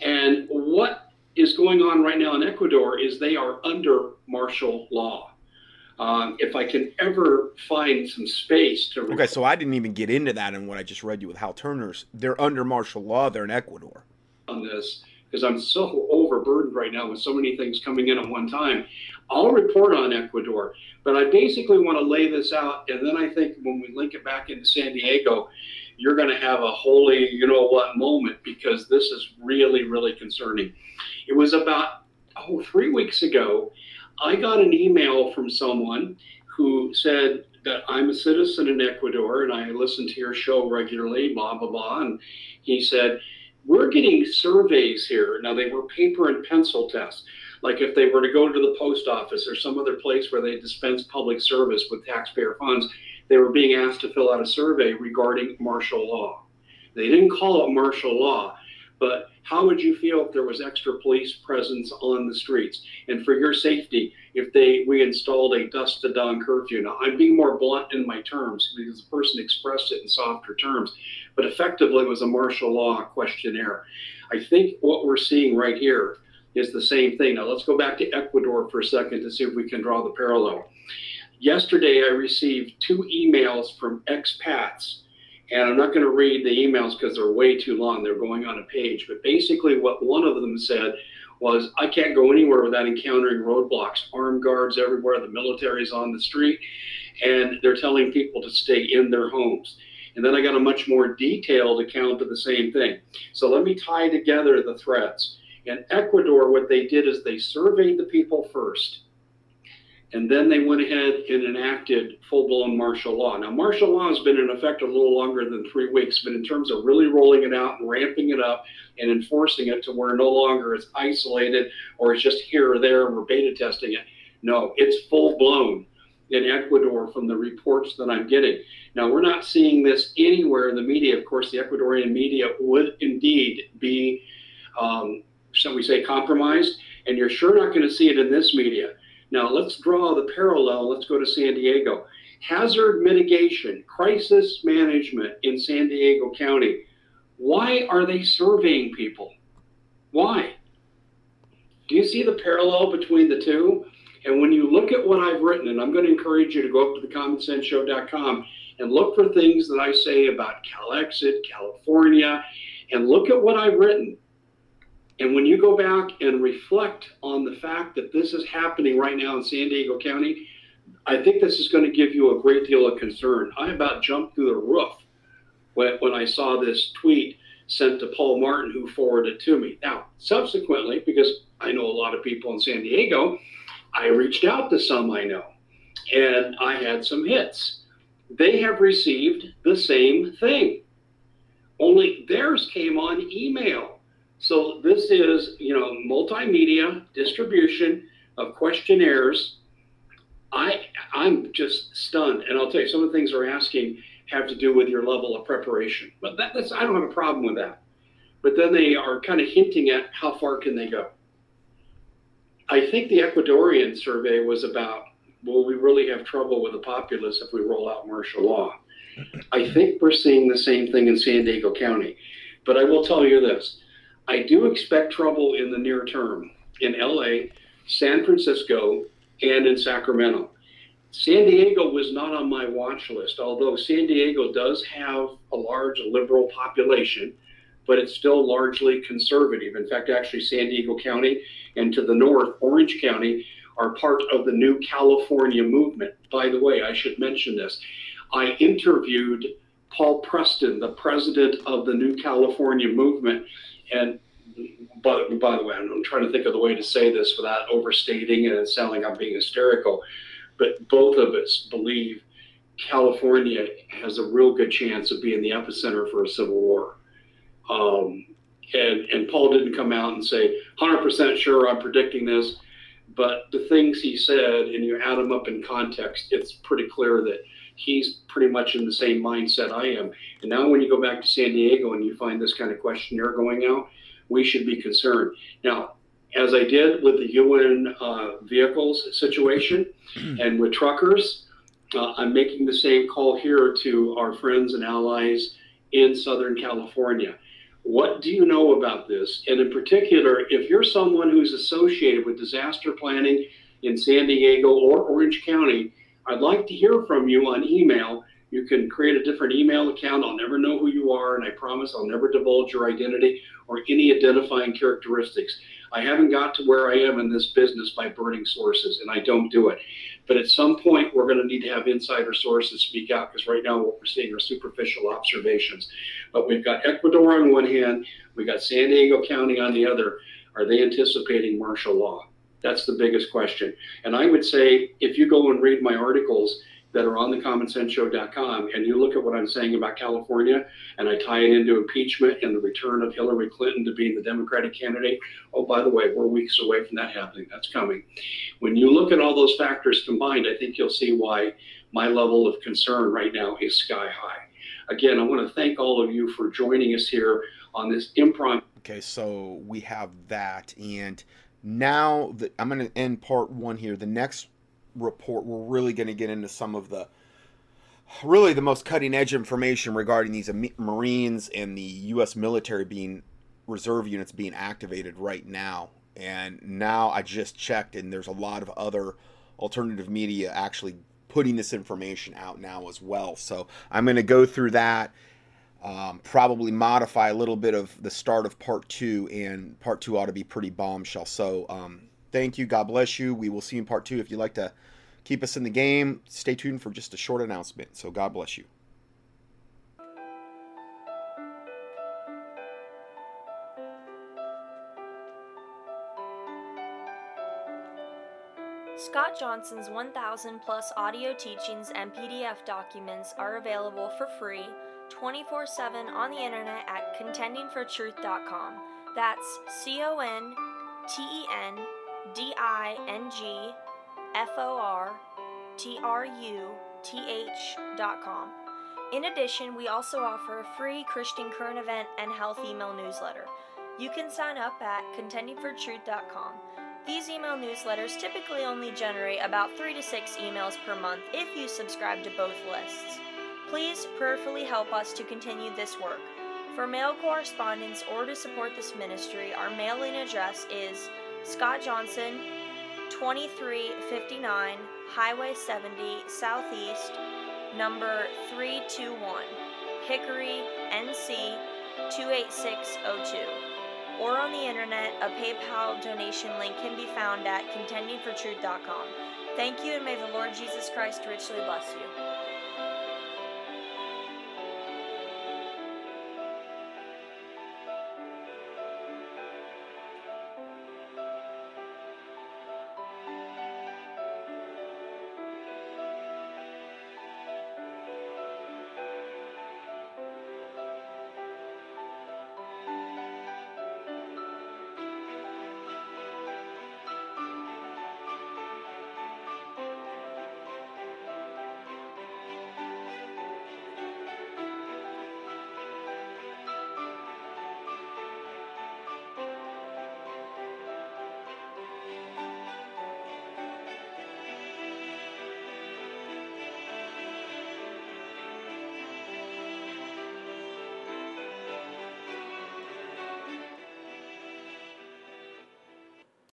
And what is going on right now in Ecuador is they are under martial law. Um, if I can ever find some space to... Okay, so I didn't even get into that in what I just read you with Hal Turner's. They're under martial law. They're in Ecuador. On this, because I'm so overburdened right now with so many things coming in at one time. I'll report on Ecuador, but I basically want to lay this out, and then I think when we link it back into San Diego, you're going to have a holy, you know what, moment, because this is really, really concerning. It was about oh, three weeks ago, I got an email from someone who said that I'm a citizen in Ecuador, and I listen to your show regularly, blah, blah, blah, and he said, we're getting surveys here. Now, they were paper and pencil tests. Like if they were to go to the post office or some other place where they dispense public service with taxpayer funds, they were being asked to fill out a survey regarding martial law. They didn't call it martial law, but how would you feel if there was extra police presence on the streets? And for your safety, if they we installed a dusk to dawn curfew. Now, I'm being more blunt in my terms because the person expressed it in softer terms, but effectively it was a martial law questionnaire. I think what we're seeing right here is the same thing. Now, let's go back to Ecuador for a second to see if we can draw the parallel. Yesterday, I received two emails from expats. And I'm not going to read the emails because they're way too long. They're going on a page. But basically what one of them said was, I can't go anywhere without encountering roadblocks, armed guards everywhere. The military is on the street. And they're telling people to stay in their homes. And then I got a much more detailed account of the same thing. So let me tie together the threads. In Ecuador, what they did is they surveyed the people first. And then they went ahead and enacted full-blown martial law. Now, martial law has been in effect a little longer than three weeks, but in terms of really rolling it out and ramping it up and enforcing it to where no longer it's isolated or it's just here or there, we're beta testing it. No, it's full-blown in Ecuador from the reports that I'm getting. Now, we're not seeing this anywhere in the media. Of course, the Ecuadorian media would indeed be, um, shall we say, compromised, and you're sure not going to see it in this media. Now, let's draw the parallel. Let's go to San Diego. Hazard mitigation, crisis management in San Diego County. Why are they surveying people? Why? Do you see the parallel between the two? And when you look at what I've written, and I'm going to encourage you to go up to the common sense show dot com and look for things that I say about CalExit, California, and look at what I've written. And when you go back and reflect on the fact that this is happening right now in San Diego County, I think this is going to give you a great deal of concern. I about jumped through the roof when, when I saw this tweet sent to Paul Martin, who forwarded it to me. Now, subsequently, because I know a lot of people in San Diego, I reached out to some I know, and I had some hits. They have received the same thing, only theirs came on email. So this is, you know, multimedia distribution of questionnaires. I, I'm just stunned. And I'll tell you, some of the things they're asking have to do with your level of preparation. But that, that's, I don't have a problem with that. But then they are kind of hinting at how far can they go. I think the Ecuadorian survey was about, will we really have trouble with the populace if we roll out martial law? I think we're seeing the same thing in San Diego County. But I will tell you this. I do expect trouble in the near term in L A, San Francisco, and in Sacramento. San Diego was not on my watch list, although San Diego does have a large liberal population, but it's still largely conservative. In fact, actually San Diego County and to the north, Orange County, are part of the New California Movement. By the way, I should mention this. I interviewed Paul Preston, the president of the New California Movement. And by, by the way, I'm trying to think of the way to say this without overstating and sounding like I'm being hysterical. But both of us believe California has a real good chance of being the epicenter for a civil war. Um, and, and Paul didn't come out and say, one hundred percent sure I'm predicting this. But the things he said, and you add them up in context, it's pretty clear that he's pretty much in the same mindset I am. And now when you go back to San Diego and you find this kind of questionnaire going out, we should be concerned. Now, as I did with the U N uh, vehicles situation and with truckers, uh, I'm making the same call here to our friends and allies in Southern California. What do you know about this? And in particular, if you're someone who's associated with disaster planning in San Diego or Orange County, I'd like to hear from you on email. You can create a different email account. I'll never know who you are, and I promise I'll never divulge your identity or any identifying characteristics. I haven't got to where I am in this business by burning sources, and I don't do it. But at some point, we're going to need to have insider sources speak out, because right now what we're seeing are superficial observations. But we've got Ecuador on one hand, we've got San Diego County on the other. Are they anticipating martial law? That's the biggest question. And I would say, if you go and read my articles that are on the common sense show dot com and you look at what I'm saying about California, and I tie it into impeachment and the return of Hillary Clinton to being the Democratic candidate. Oh, by the way, we're weeks away from that happening. That's coming. When you look at all those factors combined, I think you'll see why my level of concern right now is sky high. Again, I want to thank all of you for joining us here on this impromptu. Okay, so we have that, and now the, I'm going to end part one here. The next report, we're really going to get into some of the really the most cutting edge information regarding these Marines and the U S military being reserve units being activated right now. And now I just checked, and there's a lot of other alternative media actually putting this information out now as well. So I'm going to go through that. Um, probably modify a little bit of the start of part two, and part two ought to be pretty bombshell. So um, thank you. God bless you. We will see you in part two. If you'd like to keep us in the game, stay tuned for just a short announcement. So God bless you. Scott Scott Johnson's one thousand plus audio teachings and P D F documents are available for free twenty-four seven on the internet at contending for truth dot com. That's C O N T E N D I N G F O R T R U T H dot com. In addition, we also offer a free Christian current event and health email newsletter. You can sign up at contending for truth dot com. These email newsletters typically only generate about three to six emails per month if you subscribe to both lists. Please prayerfully help us to continue this work. For mail correspondence or to support this ministry, our mailing address is Scott Johnson, twenty-three fifty-nine Highway seventy Southeast, number three two one, Hickory, N C two eight six oh two. Or on the internet, a PayPal donation link can be found at contending for truth dot com. Thank you, and may the Lord Jesus Christ richly bless you.